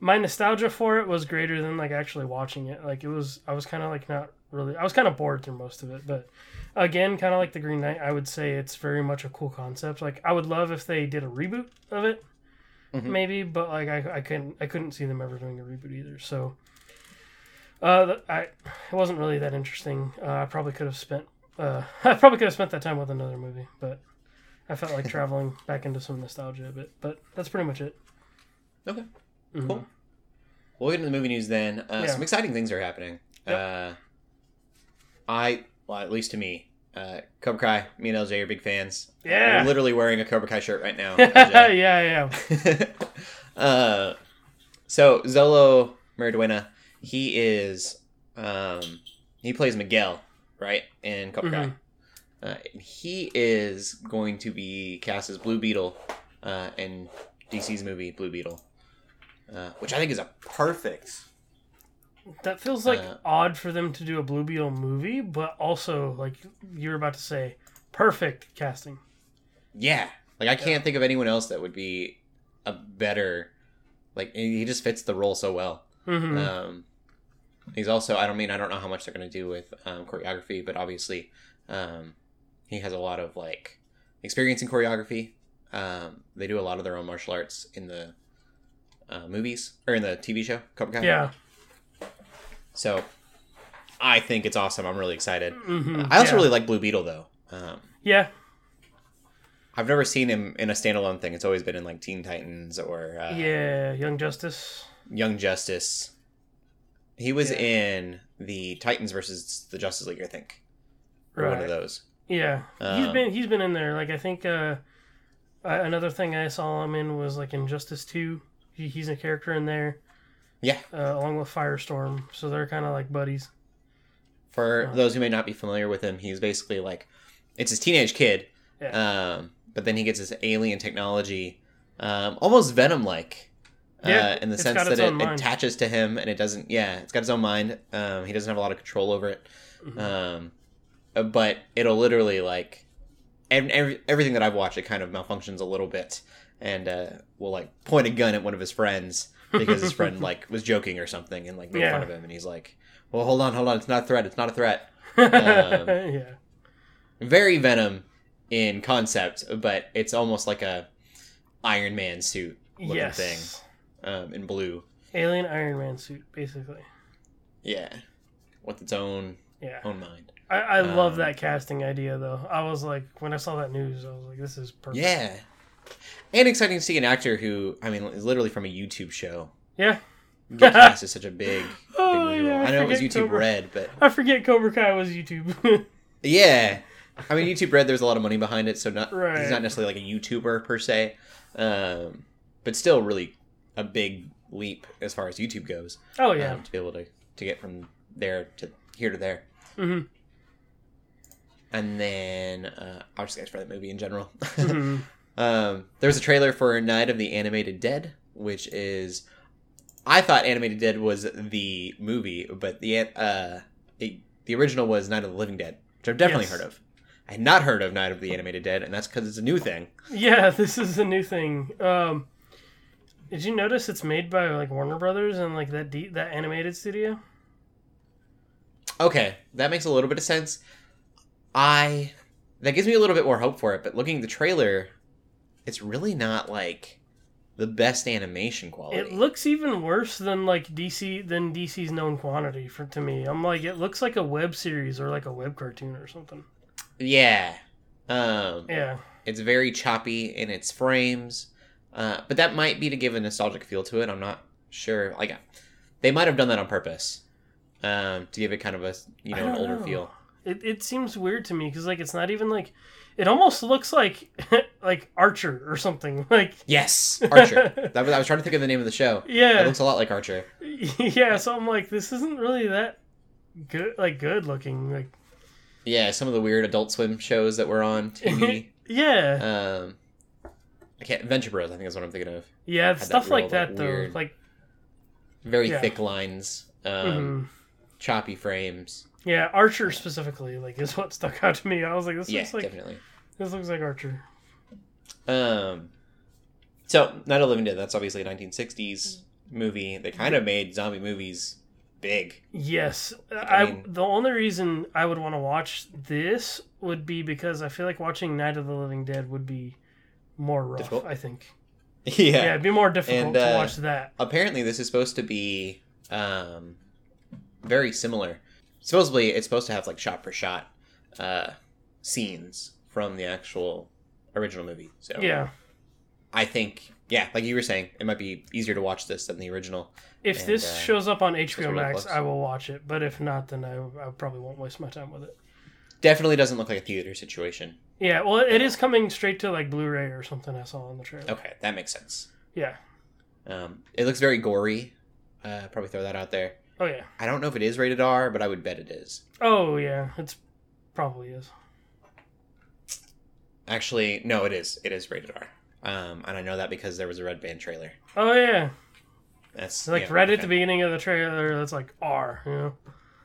my nostalgia for it was greater than like actually watching it. Like it was, I was kind of like not really. I was kind of bored through most of it, but again, kind of like the Green Knight, I would say it's very much a cool concept. Like I would love if they did a reboot of it, maybe, but like I couldn't see them ever doing a reboot either. So it wasn't really that interesting. I probably could have spent that time with another movie, but I felt like traveling back into some nostalgia a bit. But that's pretty much it. Okay, cool. We'll get into the movie news then. Some exciting things are happening. Yep. At least to me, Cobra Kai, me and LJ are big fans. Yeah. I'm literally wearing a Cobra Kai shirt right now. Yeah. So Zolo Maraduena, he is, he plays Miguel, right, in Cobra Kai. He is going to be cast as Blue Beetle in DC's movie Blue Beetle, which I think is a perfect... That feels like odd for them to do a Blue Beetle movie, but also, like you were about to say, perfect casting. Yeah. Like, I can't think of anyone else that would be a better... Like, he just fits the role so well. He's also... I don't know how much they're going to do with choreography, but obviously... he has a lot of like experience in choreography. They do a lot of their own martial arts in the movies or in the TV show Cobra Kai. Yeah. So I think it's awesome. I'm really excited. I also really like Blue Beetle though. I've never seen him in a standalone thing. It's always been in like Teen Titans or Young Justice. He was in the Titans versus the Justice League, I think. Right. One of those. Yeah. He's been in there. Like I think another thing I saw him in was like Injustice 2. He's a character in there. Yeah. Along with Firestorm. So they're kind of like buddies. For those who may not be familiar with him, he's basically like it's his teenage kid. Yeah. But then he gets this alien technology almost Venom-like. In the sense that it attaches to him and it doesn't it's got its own mind. He doesn't have a lot of control over it. But it'll literally like everything that I've watched, it kind of malfunctions a little bit and will like point a gun at one of his friends because his friend like was joking or something and like made fun of him and he's like, well, hold on, it's not a threat. Very Venom in concept, but it's almost like a Iron Man suit looking thing in blue. Alien Iron Man suit basically. Yeah, with its own mind. I love that casting idea, though. I was like, when I saw that news, I was like, this is perfect. Yeah. And exciting to see an actor who, is literally from a YouTube show. Yeah. Get cast is such a big deal. I know it was YouTube Red, but... I forget Cobra Kai was YouTube. Yeah. YouTube Red, there's a lot of money behind it, so he's not necessarily like a YouTuber, per se. But still really a big leap as far as YouTube goes. Oh, yeah. To be able to get from there to here to there. Mm-hmm. And then, I was just excited for that movie in general. There was a trailer for Night of the Animated Dead, which is... I thought Animated Dead was the movie, but the original was Night of the Living Dead, which I've definitely heard of. I had not heard of Night of the Animated Dead, and that's because it's a new thing. Yeah, this is a new thing. Did you notice it's made by, like, Warner Brothers and, like, that animated studio? Okay, that makes a little bit of sense. That gives me a little bit more hope for it, but looking at the trailer, it's really not like the best animation quality. It looks even worse than DC's known quantity to me. I'm like, it looks like a web series or like a web cartoon or something. Yeah. It's very choppy in its frames, but that might be to give a nostalgic feel to it. I'm not sure. Like, they might have done that on purpose to give it kind of a, you know, an older feel. It seems weird to me because, like, it's not even like, it almost looks like like Archer or something. Like, yes, Archer. I was trying to think of the name of the show. Yeah, it looks a lot like Archer. Yeah, so I'm like, this isn't really that good, like, good looking. Like, yeah, some of the weird Adult Swim shows that were on TV. Yeah. I can't. Venture Bros, I think, is what I'm thinking of. Yeah, stuff that like that, weird, though. Like, very thick lines, choppy frames. Yeah, Archer specifically, like, is what stuck out to me. I was like, this looks like, definitely, this looks like Archer. So Night of the Living Dead, that's obviously a 1960s movie. They kind of made zombie movies big. Yes, I mean, the only reason I would want to watch this would be because I feel like watching Night of the Living Dead would be more rough. Difficult? I think. Yeah, it'd be more difficult to watch that. Apparently, this is supposed to be very similar. Supposedly, it's supposed to have, like, shot-for-shot scenes from the actual original movie. So yeah, I think, yeah, like you were saying, it might be easier to watch this than the original. If this shows up on HBO Max, I will watch it. But if not, then I probably won't waste my time with it. Definitely doesn't look like a theater situation. Yeah, well, it is coming straight to, like, Blu-ray or something I saw on the trailer. Okay, that makes sense. Yeah. It looks very gory. Probably throw that out there. Oh, yeah. I don't know if it is rated R, but I would bet it is. Oh, yeah. It probably is. Actually, no, it is. It is rated R. And I know that because there was a Red Band trailer. Oh, yeah. That's like, yeah, right at the beginning of the trailer, that's like R, you know?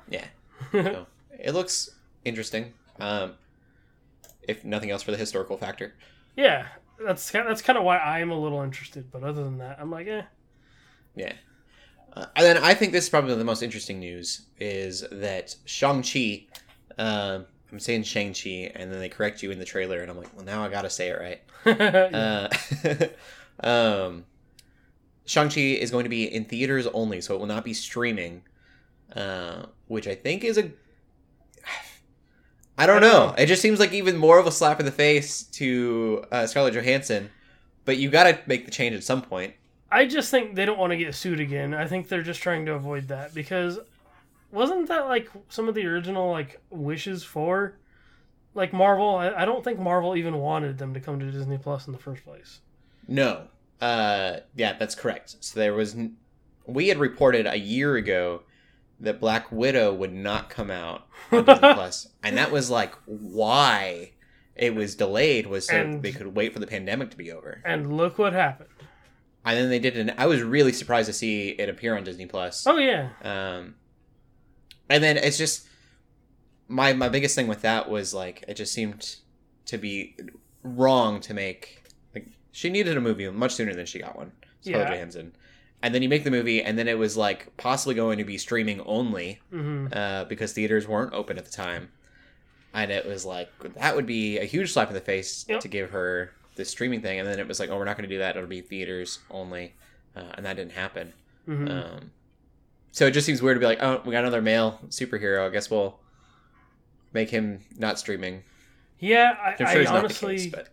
Yeah. So, it looks interesting. If nothing else for the historical factor. Yeah. That's kind of why I'm a little interested. But other than that, I'm like, eh. Yeah. And then I think this is probably the most interesting news, is that Shang-Chi, I'm saying Shang-Chi, and then they correct you in the trailer, and I'm like, well, now I gotta say it right. Shang-Chi is going to be in theaters only, so it will not be streaming, which I think is a... I don't know. It just seems like even more of a slap in the face to Scarlett Johansson, but you gotta make the change at some point. I just think they don't want to get sued again. I think they're just trying to avoid that, because wasn't that, like, some of the original, like, wishes for, like, Marvel? I don't think Marvel even wanted them to come to Disney Plus in the first place. No. Yeah, that's correct. So there was... We had reported a year ago that Black Widow would not come out on Disney Plus, and that was, like, why it was delayed, was so they could wait for the pandemic to be over. And look what happened. And then they did an... I was really surprised to see it appear on Disney Plus. Oh, yeah. And then it's just... My biggest thing with that was, like, it just seemed to be wrong to make... Like, she needed a movie much sooner than she got one. Scarlett Johansson. And then you make the movie, and then it was, like, possibly going to be streaming only, because theaters weren't open at the time. And it was, like, that would be a huge slap in the face to give her... the streaming thing, and then it was like, oh, we're not going to do that, it'll be theaters only, and that didn't happen. So it just seems weird to be like, oh, we got another male superhero, I guess we'll make him not streaming. I'm sure it's honestly not the case, but...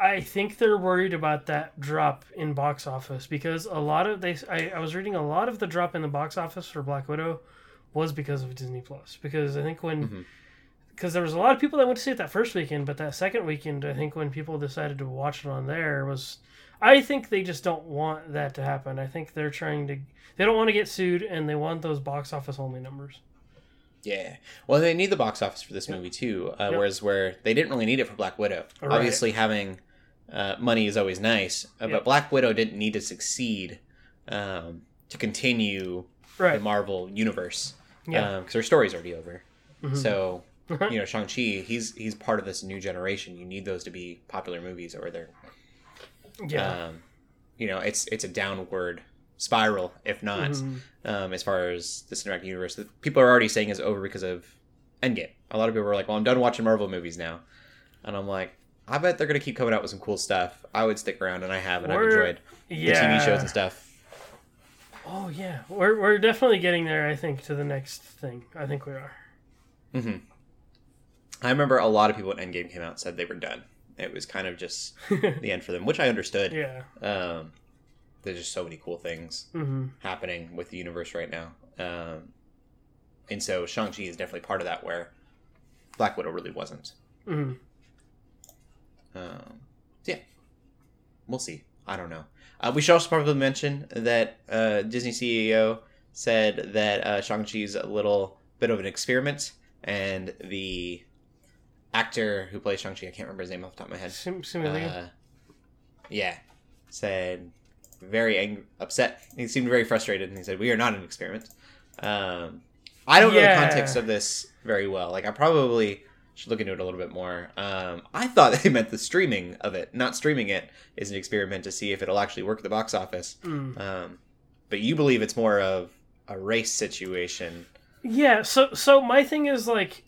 I think they're worried about that drop in box office, because a lot of I was reading a lot of the drop in the box office for Black Widow was because of Disney Plus, because I think when because there was a lot of people that went to see it that first weekend, but that second weekend, I think when people decided to watch it on there was... I think they just don't want that to happen. I think they're trying to... They don't want to get sued, and they want those box office only numbers. Yeah. Well, they need the box office for this movie, too, whereas where they didn't really need it for Black Widow. Right. Obviously, having money is always nice, but Black Widow didn't need to succeed to continue the Marvel universe, because her story's already over. So... You know, Shang-Chi, he's part of this new generation. You need those to be popular movies, or they're, you know, it's a downward spiral, if not, as far as the cinematic universe. People are already saying it's over because of Endgame. A lot of people were like, well, I'm done watching Marvel movies now. And I'm like, I bet they're going to keep coming out with some cool stuff. I would stick around, and I have, and I've enjoyed the TV shows and stuff. Oh, yeah. We're definitely getting there, I think, to the next thing. I think we are. I remember a lot of people when Endgame came out said they were done. it was kind of just the end for them, which I understood. Yeah. There's just so many cool things happening with the universe right now. And so Shang-Chi is definitely part of that, where Black Widow really wasn't. Yeah. We'll see. I don't know. We should also probably mention that Disney CEO said that Shang-Chi's a little bit of an experiment, and the actor who plays Shang-Chi, I can't remember his name off the top of my head. Yeah. Said very upset. He seemed very frustrated, and he said, "We are not an experiment." I don't know the context of this very well. Like, I probably should look into it a little bit more. I thought they meant the streaming of it. Not streaming it is an experiment to see if it'll actually work at the box office. But you believe it's more of a race situation. Yeah, so my thing is, like,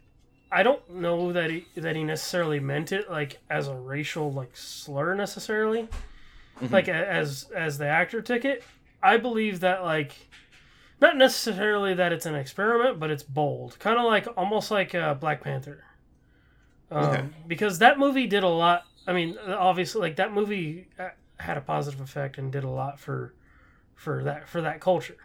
I don't know that he necessarily meant it, like, as a racial, like, slur necessarily. Like, as the actor took it. I believe that, like, not necessarily that it's an experiment, but it's bold. Kind of like, almost like Black Panther. Because that movie did a lot. I mean, obviously, like, that movie had a positive effect and did a lot for that culture.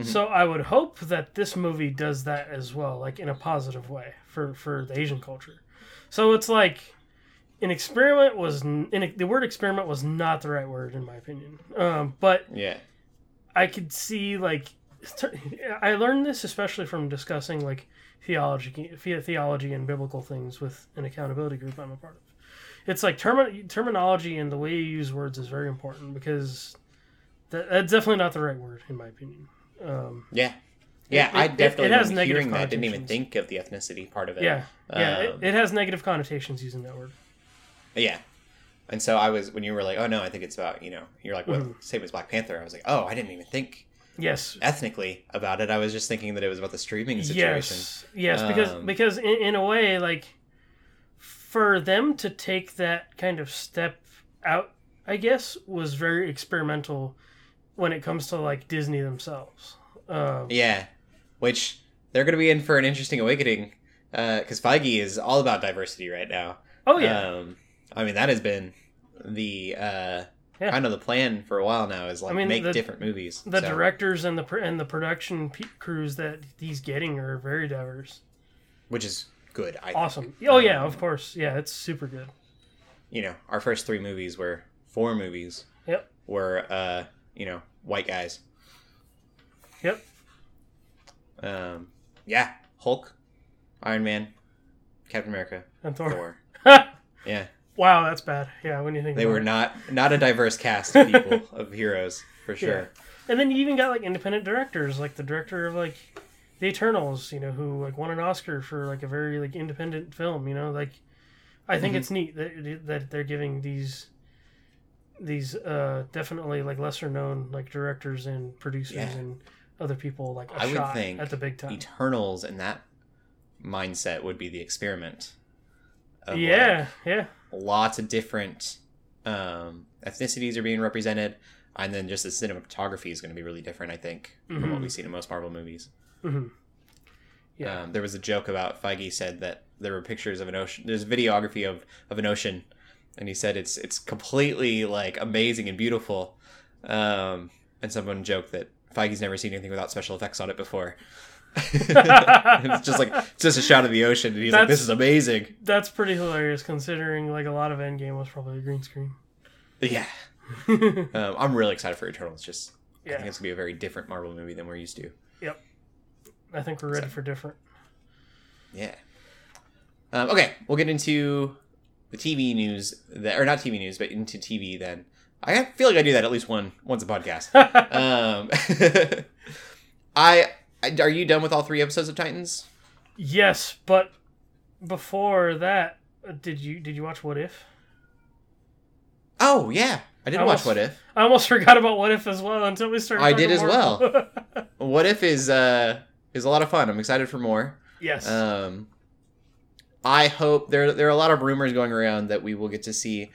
So I would hope that this movie does that as well, like, in a positive way for the Asian culture. So it's like an experiment the word experiment was not the right word in my opinion. But yeah, I could see, like, I learned this especially from discussing, like, theology and biblical things with an accountability group I'm a part of. It's like terminology and the way you use words is very important, because that's definitely not the right word in my opinion. I definitely it has negative hearing that. I didn't even think of the ethnicity part of it. It has negative connotations using that word. Yeah, and so I was when you were like, "Oh no, I think it's about," you know, you're like, "Well, same as Black Panther." I was like, "Oh, I didn't even think." Yes. Ethnically about it. I was just thinking that it was about the streaming situation. Yes, because in a way, like, for them to take that kind of step out, I guess, was very experimental when it comes to, like, Disney themselves. Which they're going to be in for an interesting awakening, because Feige is all about diversity right now. Oh, yeah. I mean, that has been the... kind of the plan for a while now is, like, make different movies. The directors and the production crews that he's getting are very diverse, which is good. I think. Oh yeah, of course. Yeah, it's super good. You know, our first four movies. Yep. Were white guys. Yep. Yeah. Hulk, Iron Man, Captain America, and Thor. Yeah. Wow, that's bad. Yeah, when you think they were not a diverse cast of people, of heroes, for sure. Yeah. And then you even got, like, independent directors, like the director of, like, The Eternals, you know, who, like, won an Oscar for, like, a very, like, independent film, you know, like, I think it's neat that they're giving these definitely, like, lesser known, like, directors and producers and other people, like, a shot at the big time. Eternals and that mindset would be the experiment. Lots of different ethnicities are being represented, and then just the cinematography is going to be really different, I think, from what we've seen in most Marvel movies. There was a joke about Feige said that there were pictures of an ocean, there's videography of an ocean, and he said it's completely, like, amazing and beautiful, and someone joked that Feige's never seen anything without special effects on it before. It's just like a shot of the ocean, and he's like, "This is amazing." That's pretty hilarious, considering, like, a lot of Endgame was probably a green screen. Yeah. I'm really excited for Eternals. I think it's gonna be a very different Marvel movie than we're used to. Yep. I think we're ready for different. Yeah. Okay, we'll get into the TV news, or not TV news, but into TV then. I feel like I do that at least once a podcast. Are you done with all three episodes of Titans? Yes, but before that, did you watch What If? Oh yeah, I did watch What If. I almost forgot about What If as well until we started. I did as well. What If is a lot of fun. I'm excited for more. Yes. I hope there are a lot of rumors going around that we will get to see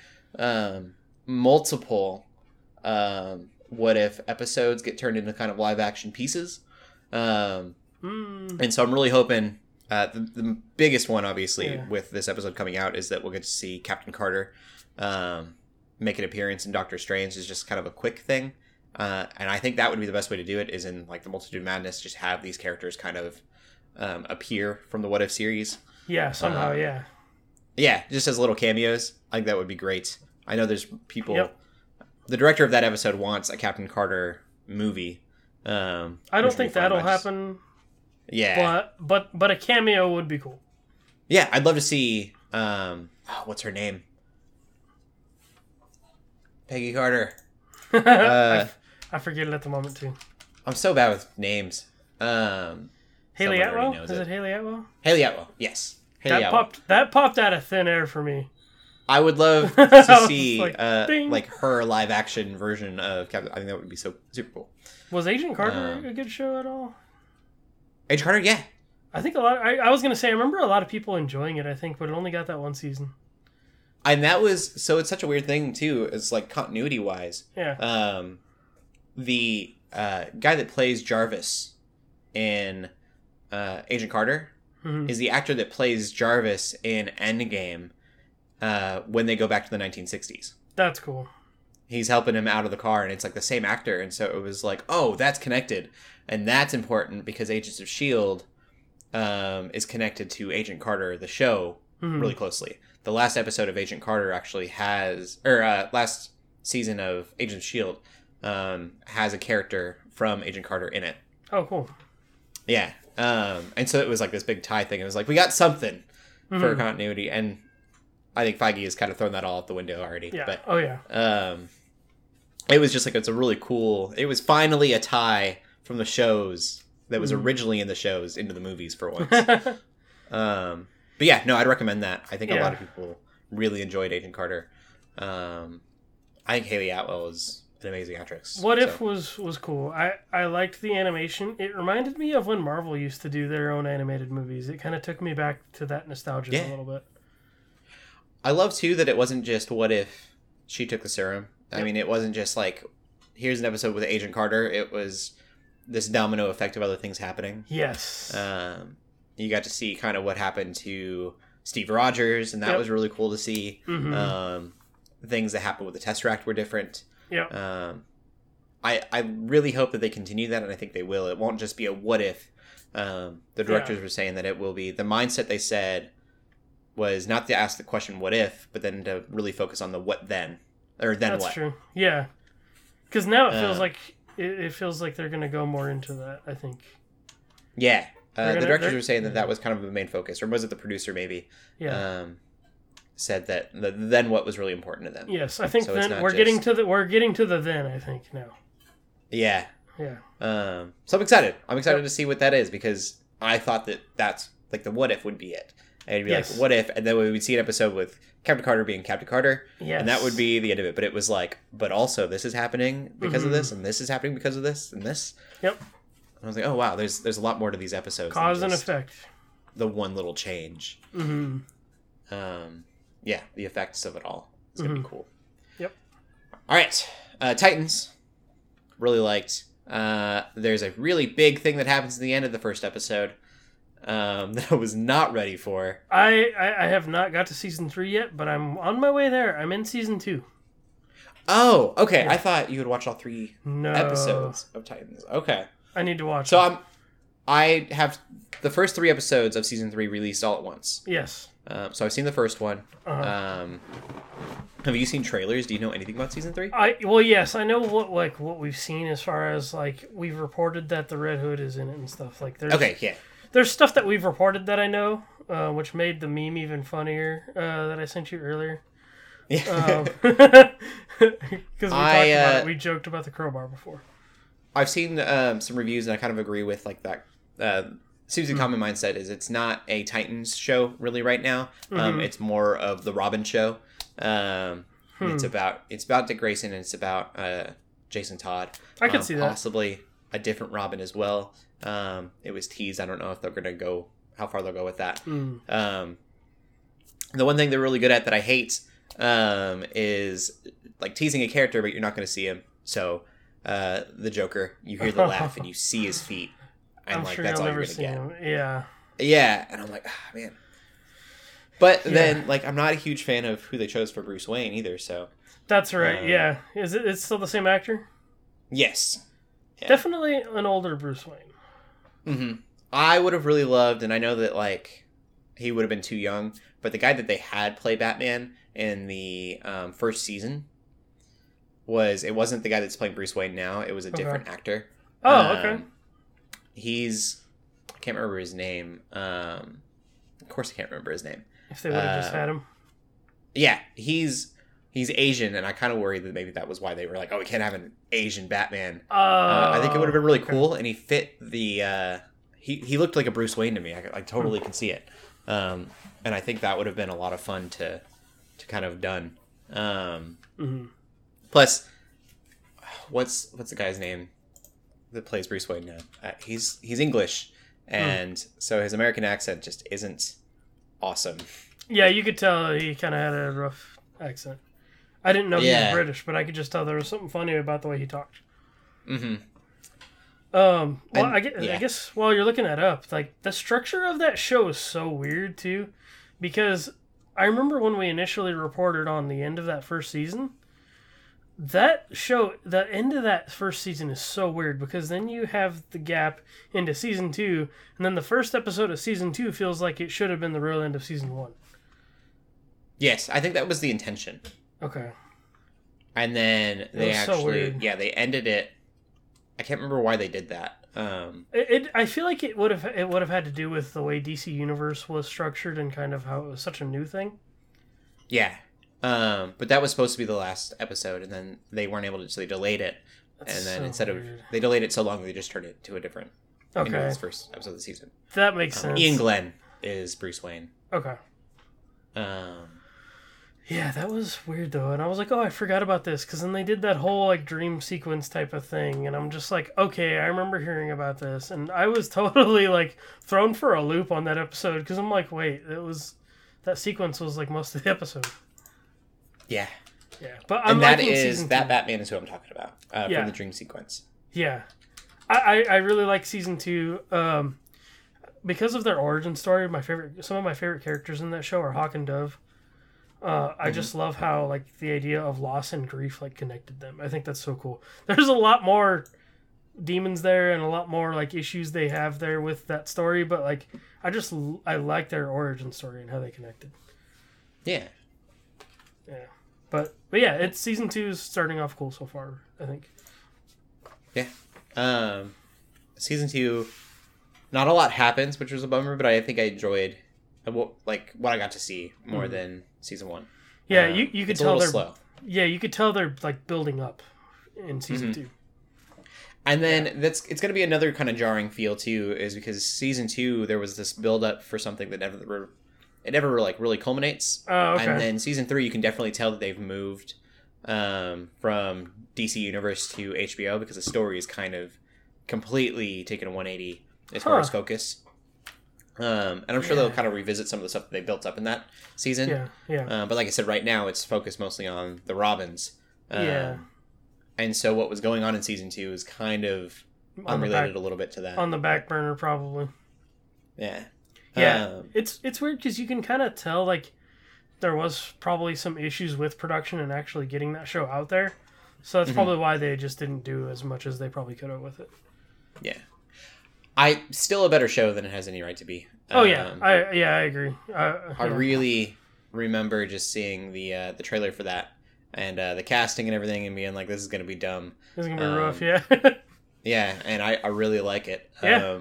multiple What If episodes get turned into kind of live action pieces. And so I'm really hoping The biggest one, obviously, with this episode coming out is that we'll get to see Captain Carter make an appearance in Doctor Strange. Is just kind of a quick thing. And I think that would be the best way to do it is in like the Multitude of Madness, just have these characters kind of appear from the What If series. Yeah, somehow, Yeah, just as little cameos. I think that would be great. I know there's people... Yep. The director of that episode wants a Captain Carter movie. I don't think that'll happen. Yeah. But a cameo would be cool. Yeah, I'd love to see... what's her name? Peggy Carter. I forget it at the moment, too. I'm so bad with names. Haley Atwell? Is it Haley Atwell? Haley Atwell, yes. That popped out of thin air for me. I would love to see like her live action version of Captain. I think that would be so super cool. Was Agent Carter a good show at all? Agent Carter, yeah. I think a lot. I was gonna say I remember a lot of people enjoying it. I think, but it only got that one season. And that was so. It's such a weird thing too. It's like continuity wise. Yeah. The guy that plays Jarvis in Agent Carter is the actor that plays Jarvis in Endgame. When they go back to the 1960s. That's cool. He's helping him out of the car, and it's like the same actor, and so it was like, oh, that's connected, and that's important because Agents of S.H.I.E.L.D. Is connected to Agent Carter, the show, really closely. The last episode of Agent Carter actually has, or last season of Agents of S.H.I.E.L.D. Has a character from Agent Carter in it. Oh, cool. Yeah, and so it was like this big tie thing. It was like, we got something for continuity, and I think Feige has kind of thrown that all out the window already. Yeah. But, it was just like, it's a really cool... It was finally a tie from the shows that was originally in the shows into the movies for once. But yeah, no, I'd recommend that. I think a lot of people really enjoyed Agent Carter. I think Haley Atwell is an amazing actress. What If was cool. I liked the animation. It reminded me of when Marvel used to do their own animated movies. It kind of took me back to that nostalgia a little bit. I love, too, that it wasn't just what if she took the serum. I mean, it wasn't just like, here's an episode with Agent Carter. It was this domino effect of other things happening. Yes. You got to see kind of what happened to Steve Rogers, and that was really cool to see. Things that happened with the Tesseract were different. Yeah. I really hope that they continue that, and I think they will. It won't just be a what if. The directors were saying that it will be the mindset they said, was not to ask the question what if, but then to really focus on the what then, or then what. That's true. Yeah, because now it feels like they're going to go more into that. I think. Yeah, the directors were saying that was kind of the main focus, or was it the producer maybe? Yeah. Said that the then what was really important to them. Yes, I think so. Then we're getting to the then. I think now. Yeah. Yeah. So I'm excited. To see what that is, because I thought that's like the what if would be it. And it'd be like, what if? And then we would see an episode with Captain Carter being Captain Carter. Yes. And that would be the end of it. But it was like, but also this is happening because of this, and this is happening because of this, and this. Yep. And I was like, oh, wow, there's a lot more to these episodes. Cause and effect. The one little change. Mm-hmm. Yeah, the effects of it all. It's going to be cool. Yep. All right. Titans. Really liked. There's a really big thing that happens at the end of the first episode. That I was not ready for. I have not got to season 3 yet, but I'm on my way there. I'm in season 2. Oh, okay. Yeah. I thought you had watched all 3 episodes of Titans. Okay. I need to watch them. I have the first 3 episodes of season 3 released all at once. Yes. So I've seen the first one. Have you seen trailers? Do you know anything about season 3? Yes, I know what we've seen as far as like we've reported that the Red Hood is in it and stuff like that. Okay, yeah. There's stuff that we've reported that I know, which made the meme even funnier that I sent you earlier. Yeah. Because we talked about it. We joked about the crowbar before. I've seen some reviews, and I kind of agree with like that. Seems the common mindset is it's not a Titans show really right now. It's more of the Robin show. It's about Dick Grayson, and it's about Jason Todd. I could see that. Possibly a different Robin as well. It was teased. I don't know if they're going to go, how far they'll go with that. The one thing they're really good at that I hate, is like teasing a character, but you're not going to see him. So, the Joker, you hear the laugh and you see his feet, and that's all you're going to get. Yeah. Yeah, and I'm like, ah, man. But then, like, I'm not a huge fan of who they chose for Bruce Wayne either, so... That's right, yeah. Is it? It's still the same actor? Yes. Yeah. Definitely an older Bruce Wayne. Mm-hmm. I would have really loved, and I know that, like, he would have been too young, but the guy that they had play Batman in the first season was... It wasn't the guy that's playing Bruce Wayne now. It was a different actor. Oh, okay. He's... I can't remember his name. Of course I can't remember his name. If they would have just had him. Yeah, he's Asian, and I kind of worried that maybe that was why they were like, oh, we can't have an Asian Batman. I think it would have been really cool, and he fit the... he looked like a Bruce Wayne to me. I totally can see it. And I think that would have been a lot of fun to kind of done. Plus, what's the guy's name that plays Bruce Wayne now? He's English, and so his American accent just isn't awesome. Yeah, you could tell he kind of had a rough accent. I didn't know he was British, but I could just tell there was something funny about the way he talked. Mm-hmm. Well, I guess while you're looking that up, like, the structure of that show is so weird too, because I remember when we initially reported on the end of that first season, the end of that first season is so weird, because then you have the gap into season 2, and then the first episode of season 2 feels like it should have been the real end of season 1. Yes, I think that was the intention. Okay. And then they actually, they ended it. I can't remember why they did that. I feel like it would have had to do with the way DC Universe was structured and kind of how it was such a new thing. Yeah, but that was supposed to be the last episode, and then they weren't able to, so they delayed it. That's and then so instead weird. Of they delayed it so long, they just turned it to a different. Okay. You know, this first episode of the season. That makes sense. Ian Glenn is Bruce Wayne. Okay. Yeah, that was weird, though. And I was like, oh, I forgot about this. Because then they did that whole, like, dream sequence type of thing. And I'm just like, okay, I remember hearing about this. And I was totally, like, thrown for a loop on that episode. Because I'm like, wait, that sequence was, like, most of the episode. Yeah. Yeah. But I'm liking season 2. That Batman is who I'm talking about. From the dream sequence. Yeah. I really like season 2. Because of their origin story, some of my favorite characters in that show are Hawk and Dove. I just love how, like, the idea of loss and grief, like, connected them. I think that's so cool. There's a lot more demons there and a lot more, like, issues they have there with that story, but, like, I like their origin story and how they connected. Yeah. Yeah. But yeah, it's season 2 is starting off cool so far, I think. Yeah. Season 2, not a lot happens, which was a bummer, but I think I enjoyed, like, what I got to see more than season 1. Yeah, you could tell they're slow. Yeah, you could tell they're, like, building up in season 2. And then it's going to be another kind of jarring feel too, is because season 2 there was this build up for something that never like really culminates. Oh, okay. And then season 3 you can definitely tell that they've moved from DC Universe to HBO, because the story is kind of completely taken a 180 as far as focus. And I'm sure they'll kind of revisit some of the stuff that they built up in that season. Yeah, yeah. But like I said, right now it's focused mostly on the Robins. Yeah. And so what was going on in season 2 is kind of unrelated a little bit to that. On the back burner, probably. Yeah. Yeah. It's weird because you can kind of tell, like, there was probably some issues with production and actually getting that show out there. So that's probably why they just didn't do as much as they probably could have with it. Yeah. Still a better show than it has any right to be. I agree. I really remember just seeing the trailer for that and the casting and everything and being like, this is going to be dumb. This is going to be rough, yeah. Yeah, and I really like it. Yeah.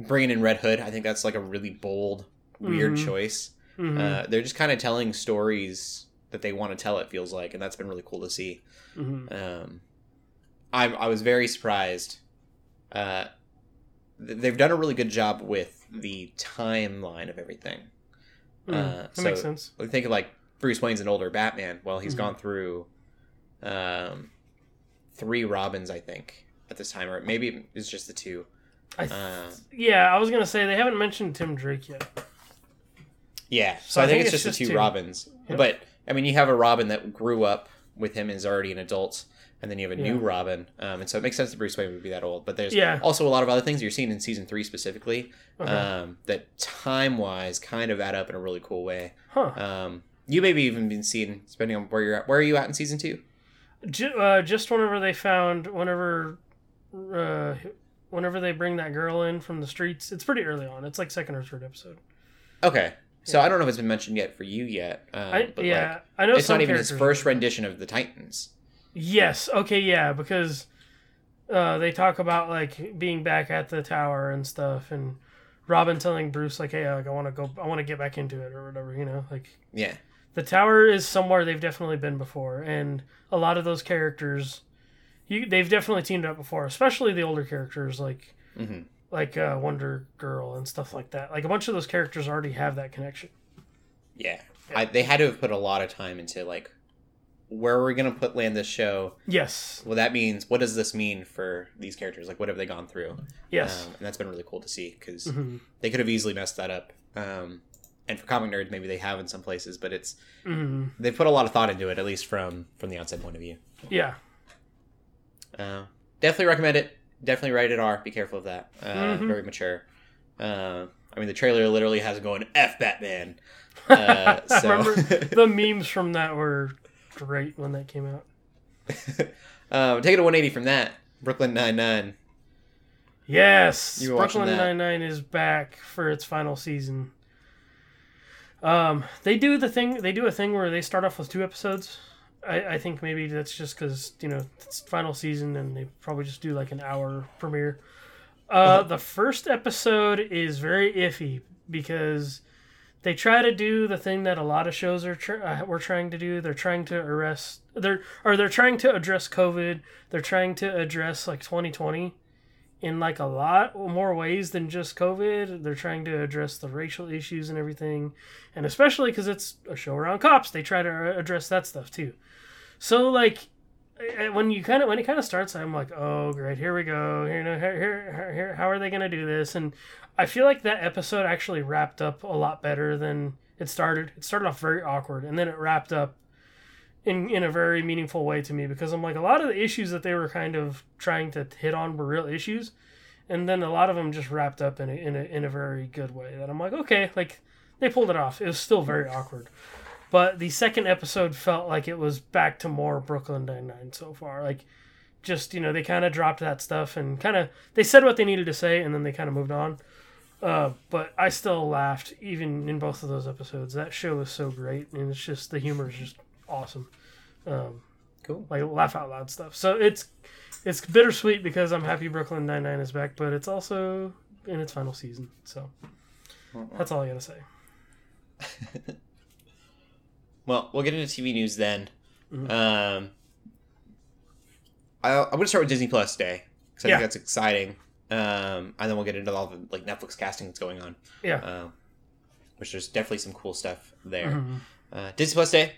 Bringing in Red Hood, I think that's like a really bold, weird choice. Mm-hmm. They're just kind of telling stories that they want to tell, it feels like, and that's been really cool to see. Mm-hmm. I was very surprised. They've done a really good job with the timeline of everything. That makes sense. We think of, like, Bruce Wayne's an older Batman. Well, he's gone through 3 Robins, I think, at this time, or maybe it's just the 2. I was gonna say they haven't mentioned Tim Drake yet. Yeah, so I think it's just the two Robins. Yep. But I mean, you have a Robin that grew up with him and is already an adult. and then you have a new Robin. And so it makes sense that Bruce Wayne would be that old. But there's also a lot of other things you're seeing in season 3 specifically that time-wise kind of add up in a really cool way. You maybe even been seeing, depending on where you're at. Where are you at in season 2? Just whenever they found, whenever they bring that girl in from the streets. It's pretty early on. It's like second or third episode. Okay. So I don't know if it's been mentioned yet for you yet. But I know it's not even his first rendition of the Titans. Yes. Okay. Yeah. Because they talk about like being back at the tower and stuff, and Robin telling Bruce like, "Hey, like, I want to get back into it or whatever." You know, like the tower is somewhere they've definitely been before, and a lot of those characters, they've definitely teamed up before, especially the older characters like Wonder Girl and stuff like that. Like a bunch of those characters already have that connection. They had to have put a lot of time into like, where are we going to land this show? Yes. Well, that means, what does this mean for these characters? Like, what have they gone through? Yes. And that's been really cool to see, because they could have easily messed that up. And for comic nerds, maybe they have in some places, but it's they put a lot of thought into it, at least from the outside point of view. Yeah. Definitely recommend it. Definitely rated R. Be careful of that. Very mature. I mean, the trailer literally has it going, F Batman. So. I remember the memes from that were... Right when that came out. Take it a 180 from that. Brooklyn Nine-Nine. Yes, Brooklyn Nine-Nine is back for its final season. They do the thing. They do a thing where they start off with 2 episodes. I think maybe that's just because it's final season and they probably just do like an hour premiere. The first episode is very iffy because. They try to do the thing that a lot of shows were trying to do. They're trying to they're trying to address COVID. They're trying to address like 2020 in like a lot more ways than just COVID. They're trying to address the racial issues and everything, and especially because it's a show around cops, they try to address that stuff too. So like when it kind of starts, I'm like, oh great, here we go. Here, how are they gonna do this? And I feel like that episode actually wrapped up a lot better than it started. It started off very awkward, and then it wrapped up in a very meaningful way to me, because I'm like, a lot of the issues that they were kind of trying to hit on were real issues, and then a lot of them just wrapped up in a very good way that I'm like, okay, like they pulled it off. It was still very awkward. But the second episode felt like it was back to more Brooklyn Nine-Nine so far. Like just, they kind of dropped that stuff and kind of, they said what they needed to say and then they kind of moved on. But I still laughed even in both of those episodes. That show is so great, and it's just the humor is just awesome. Cool, like laugh out loud stuff. So it's bittersweet because I'm happy Brooklyn Nine-Nine is back, but it's also in its final season. So that's all I gotta say. Well, we'll get into TV news then. I'm gonna start with Disney Plus Day because I think that's exciting. And then we'll get into all the like Netflix casting that's going on. Yeah. Which there's definitely some cool stuff there. Disney Plus Day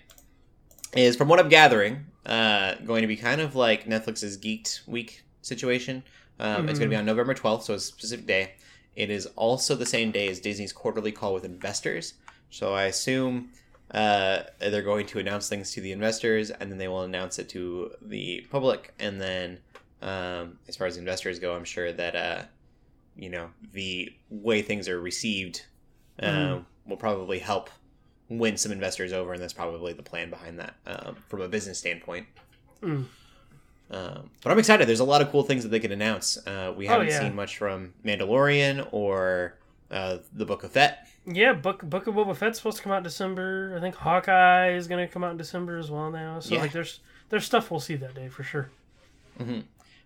is, from what I'm gathering, going to be kind of like Netflix's Geeked Week situation. It's going to be on November 12th, so it's a specific day. It is also the same day as Disney's quarterly call with investors. So I assume they're going to announce things to the investors, and then they will announce it to the public, and then. As far as investors go, I'm sure that the way things are received will probably help win some investors over, and that's probably the plan behind that from a business standpoint. But I'm excited. There's a lot of cool things that they could announce. We haven't seen much from Mandalorian or the Book of Fett. Yeah, Book of Boba Fett's supposed to come out in December. I think Hawkeye is going to come out in December as well now. So there's stuff we'll see that day for sure.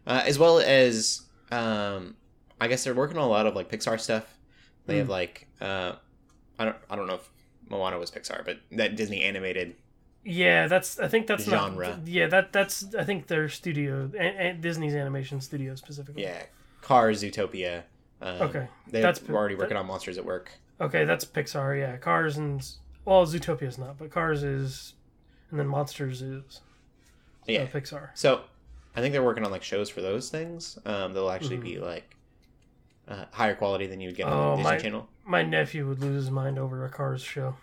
As well as, I guess they're working on a lot of like Pixar stuff. They have like, I don't know if Moana was Pixar, but that Disney animated. Yeah, I think that's genre. I think their studio and Disney's animation studio specifically. Yeah, Cars, Zootopia. Okay, they're already working on Monsters at Work. Okay, that's Pixar. Yeah, Cars and Zootopia's not, but Cars is, and then Monsters is. Yeah, Pixar. So. I think they're working on like shows for those things. They'll actually be like higher quality than you would get on the Disney Channel. My nephew would lose his mind over a Cars show.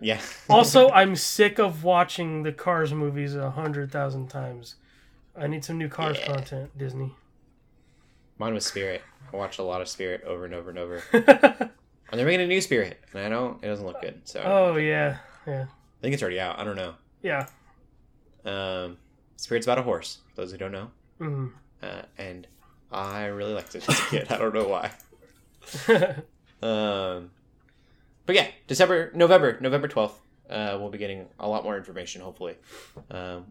Yeah. Also, I'm sick of watching the Cars movies 100,000 times. I need some new Cars content, Disney. Mine was Spirit. I watched a lot of Spirit over and over and over. And they're making a new Spirit, and it doesn't look good. So. Oh, yeah. I think it's already out. I don't know. Yeah. Spirit's about a horse, for those who don't know. Mm-hmm. And I really liked it as a kid. I don't know why. But yeah, November 12th. We'll be getting a lot more information, hopefully,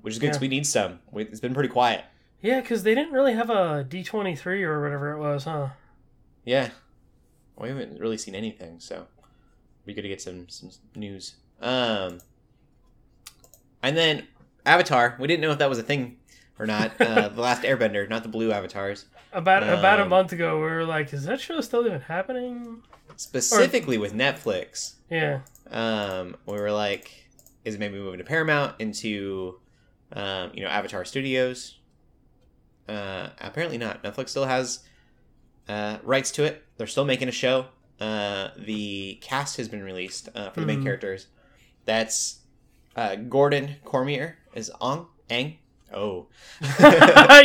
which is good because we need some. It's been pretty quiet. Yeah, because they didn't really have a D23 or whatever it was, huh? Yeah. We haven't really seen anything, so we could get some news. And then Avatar. We didn't know if that was a thing or not. The Last Airbender, not the blue avatars. About a month ago, we were like, is that show still even happening? Specifically with Netflix. Yeah. We were like, is it maybe moving to Paramount, into, Avatar Studios? Apparently not. Netflix still has rights to it. They're still making a show. The cast has been released for the main characters. That's Gordon Cormier is Aang. Oh.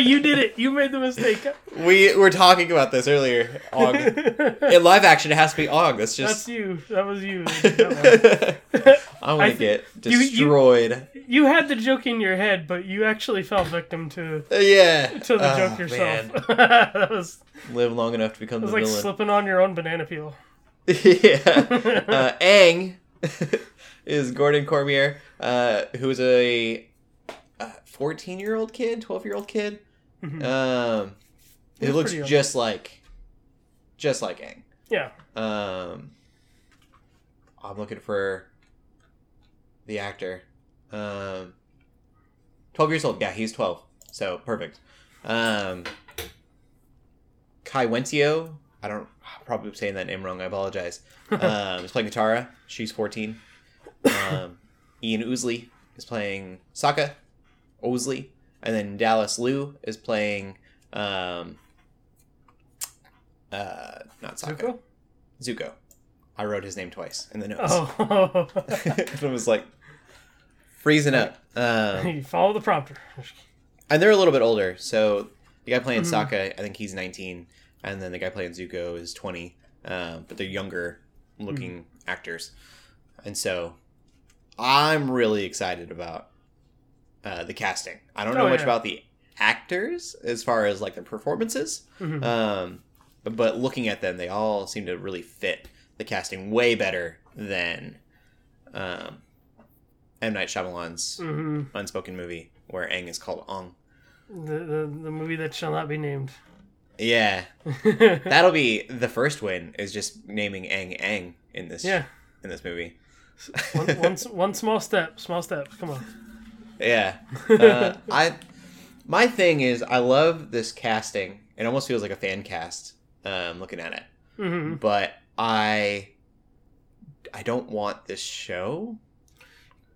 You did it. You made the mistake. We were talking about this earlier. Aang. In live action, it has to be Aang. That's you. That was you. I want to get destroyed. You had the joke in your head, but you actually fell victim to the joke yourself. That was live long enough to become the villain. It was like slipping on your own banana peel. Yeah. Aang is Gordon Cormier, who is a 14-year-old kid, 12-year-old kid. Mm-hmm. It looks just like Aang. Yeah. I'm looking for the actor. 12 years old. Yeah, he's 12. So, perfect. Kai Wentio. I'm probably saying that name wrong. I apologize. Is playing Katara. She's 14. Ian Ousley is playing Sokka. Ousley, and then Dallas Liu is playing not Sokka. Zuko. I wrote his name twice in the notes. Oh. It was like freezing up. You follow the prompter. And they're a little bit older, so the guy playing Sokka, I think he's 19, and then the guy playing Zuko is 20, but they're younger looking actors. And so I'm really excited about the casting. I don't know much about the actors as far as like their performances, but looking at them, they all seem to really fit the casting way better than M. Night Shyamalan's unspoken movie where Aang is called Aang. The movie that shall not be named. Yeah. That'll be the first win, is just naming Aang Aang in this movie. one small step. Come on. Yeah. My thing is, I love this casting. It almost feels like a fan cast, looking at it. Mm-hmm. But I don't want this show.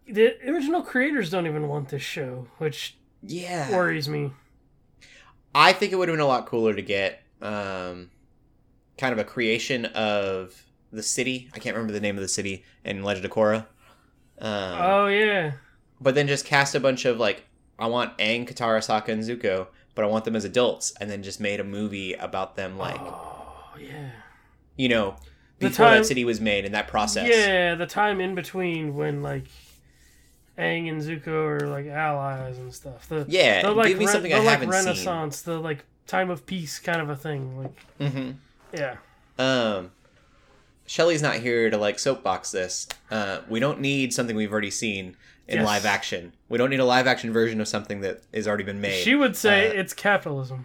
The original creators don't even want this show, which worries me. I think it would have been a lot cooler to get kind of a creation of the city. I can't remember the name of the city in Legend of Korra. Oh, yeah. But then just cast a bunch of, like, I want Aang, Katara, Sokka, and Zuko, but I want them as adults, and then just made a movie about them, like, before that city was made and that process. Yeah, the time in between when, like, Aang and Zuko are, like, allies and stuff. Give me something I haven't seen. The, like, Renaissance, the, like, time of peace kind of a thing. Like, yeah. Shelley's not here to, like, soapbox this. We don't need something we've already seen in live action. We don't need a live action version of something that has already been made. She would say it's capitalism.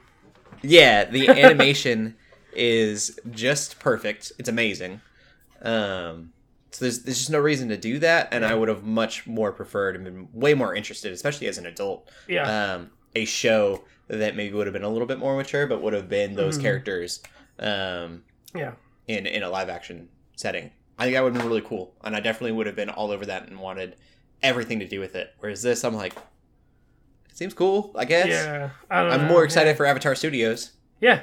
Yeah, the animation is just perfect. It's amazing. So there's just no reason to do that, and I would have much more preferred and been way more interested, especially as an adult, a show that maybe would have been a little bit more mature, but would have been those characters in a live action setting. I think that would have been really cool, and I definitely would have been all over that and wanted everything to do with it. Whereas this, I'm like, it seems cool, I guess. Yeah, I'm more excited for Avatar Studios. Yeah.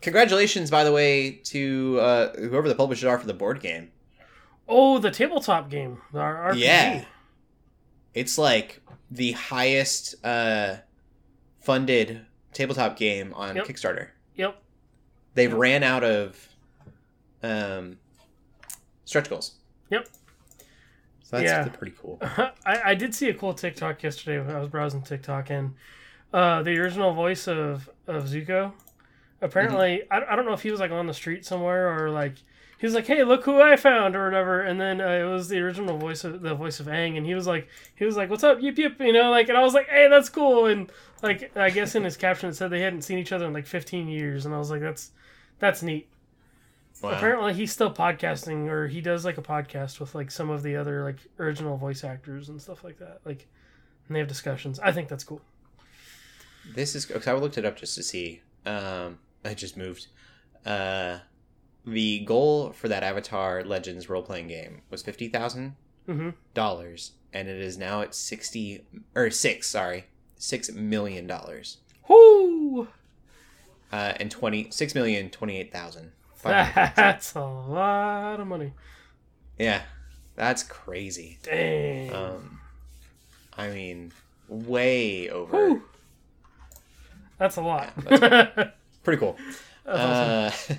Congratulations, by the way, to whoever the publishers are for the board game. Oh, the tabletop game, our RPG. Yeah. it's like the highest funded tabletop game on Kickstarter. Yep. They've ran out of stretch goals. Yep. So that's pretty cool. I did see a cool TikTok yesterday when I was browsing TikTok, and the original voice of Zuko, apparently, mm-hmm. I don't know if he was like on the street somewhere or like, he was like, hey, look who I found or whatever. And then it was the original voice of Aang. And he was like, what's up? Yip, yip, you know, like, and I was like, hey, that's cool. And like, I guess in his caption, it said they hadn't seen each other in like 15 years. And I was like, that's neat. Wow. Apparently he's still podcasting, or he does like a podcast with like some of the other like original voice actors and stuff like that. Like, and they have discussions. I think that's cool. This is, cause I looked it up just to see, I just moved, the goal for that Avatar Legends role-playing game was $50,000 mm-hmm. dollars, and it is now at $6 million. Whoo! And $6,028,000. That's a lot of money. Yeah, that's crazy. Dang. I mean, way over. Woo. That's a lot. Yeah, that's pretty cool. That's awesome.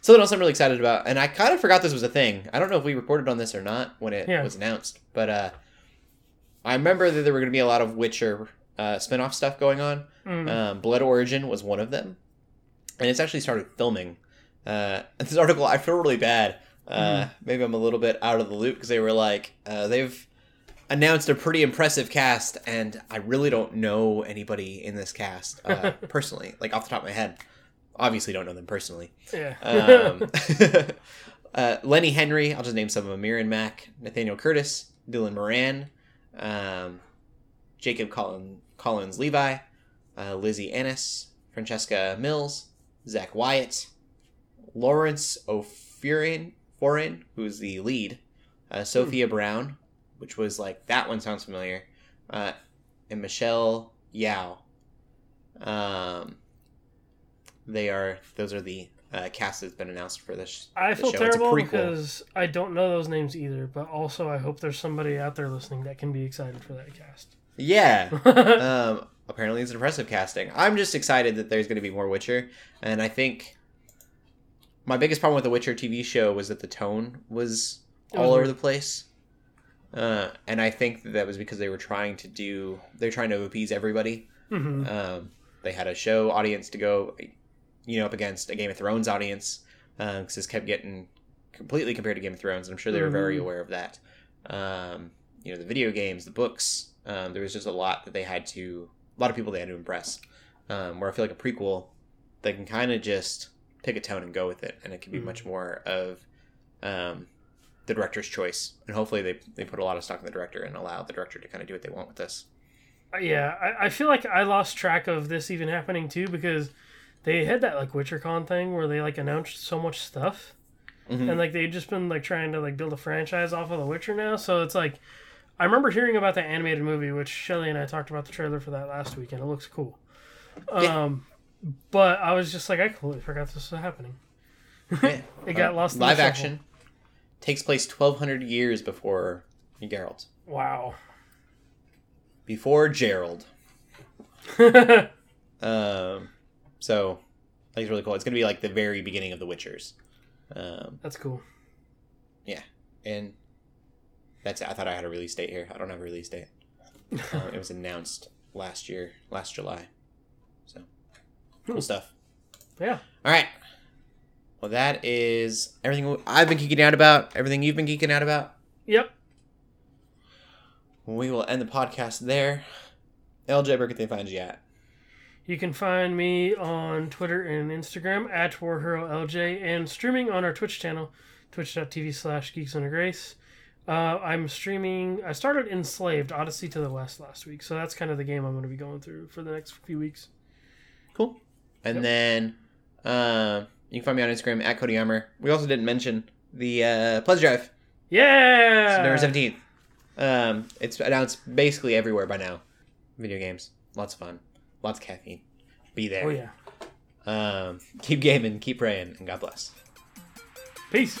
Something else I'm really excited about, and I kind of forgot this was a thing. I don't know if we reported on this or not when it was announced, but I remember that there were going to be a lot of Witcher spinoff stuff going on. Mm. Blood Origin was one of them, and it's actually started filming. This article, I feel really bad. Maybe I'm a little bit out of the loop because they were like, they've announced a pretty impressive cast, and I really don't know anybody in this cast personally, like off the top of my head. Obviously don't know them personally. Yeah. Lenny Henry, I'll just name some of them. Mirren Mack, Nathaniel Curtis, Dylan Moran, Jacob Collins Levi, Lizzie Annis, Francesca Mills, Zach Wyatt, Lawrence O'Furien, who's the lead, Sophia Brown, which was like, that one sounds familiar, and Michelle Yao. Those are the cast that's been announced for this. I feel terrible because I don't know those names either, but also I hope there's somebody out there listening that can be excited for that cast. Yeah. Apparently it's an impressive casting. I'm just excited that there's going to be more Witcher, and I think my biggest problem with the Witcher TV show was that the tone was all over the place. And I think that was because they're trying to appease everybody. Mm-hmm. They had a show audience to go, you know, up against a Game of Thrones audience, because this kept getting completely compared to Game of Thrones, and I'm sure they were very aware of that. You know, the video games, the books, there was just a lot of people they had to impress, where I feel like a prequel, they can kind of just pick a tone and go with it, and it can be much more of the director's choice, and hopefully they put a lot of stock in the director and allow the director to kind of do what they want with this. Yeah, I feel like I lost track of this even happening too, because they had that like WitcherCon thing where they like announced so much stuff, and like they've just been like trying to like build a franchise off of The Witcher now. So it's like, I remember hearing about the animated movie, which Shelly and I talked about the trailer for that last weekend. It looks cool, but I was just like, I completely forgot this was happening. Yeah. It got lost. Live action takes place 1,200 years before Geralt. Wow. Before Gerald. So I think it's really cool. It's going to be like the very beginning of The Witchers. That's cool. Yeah. And that's it. I thought I had a release date here. I don't have a release date. It was announced last July. So cool stuff. Yeah. All right. Well, that is everything I've been geeking out about, everything you've been geeking out about. Yep. We will end the podcast there. LJ, where can they find you at? You can find me on Twitter and Instagram at WarHeroLJ, and streaming on our Twitch channel, twitch.tv/Geeks Under Race. I'm streaming. I started Enslaved: Odyssey to the West last week, so that's kind of the game I'm going to be going through for the next few weeks. Cool. And then you can find me on Instagram at Cody Armour. We also didn't mention the Pleasure Drive. Yeah. September 17th. It's announced basically everywhere by now. Video games, lots of fun, lots of caffeine. Be there. Oh yeah. Keep gaming, keep praying, and God bless. Peace.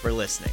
for listening.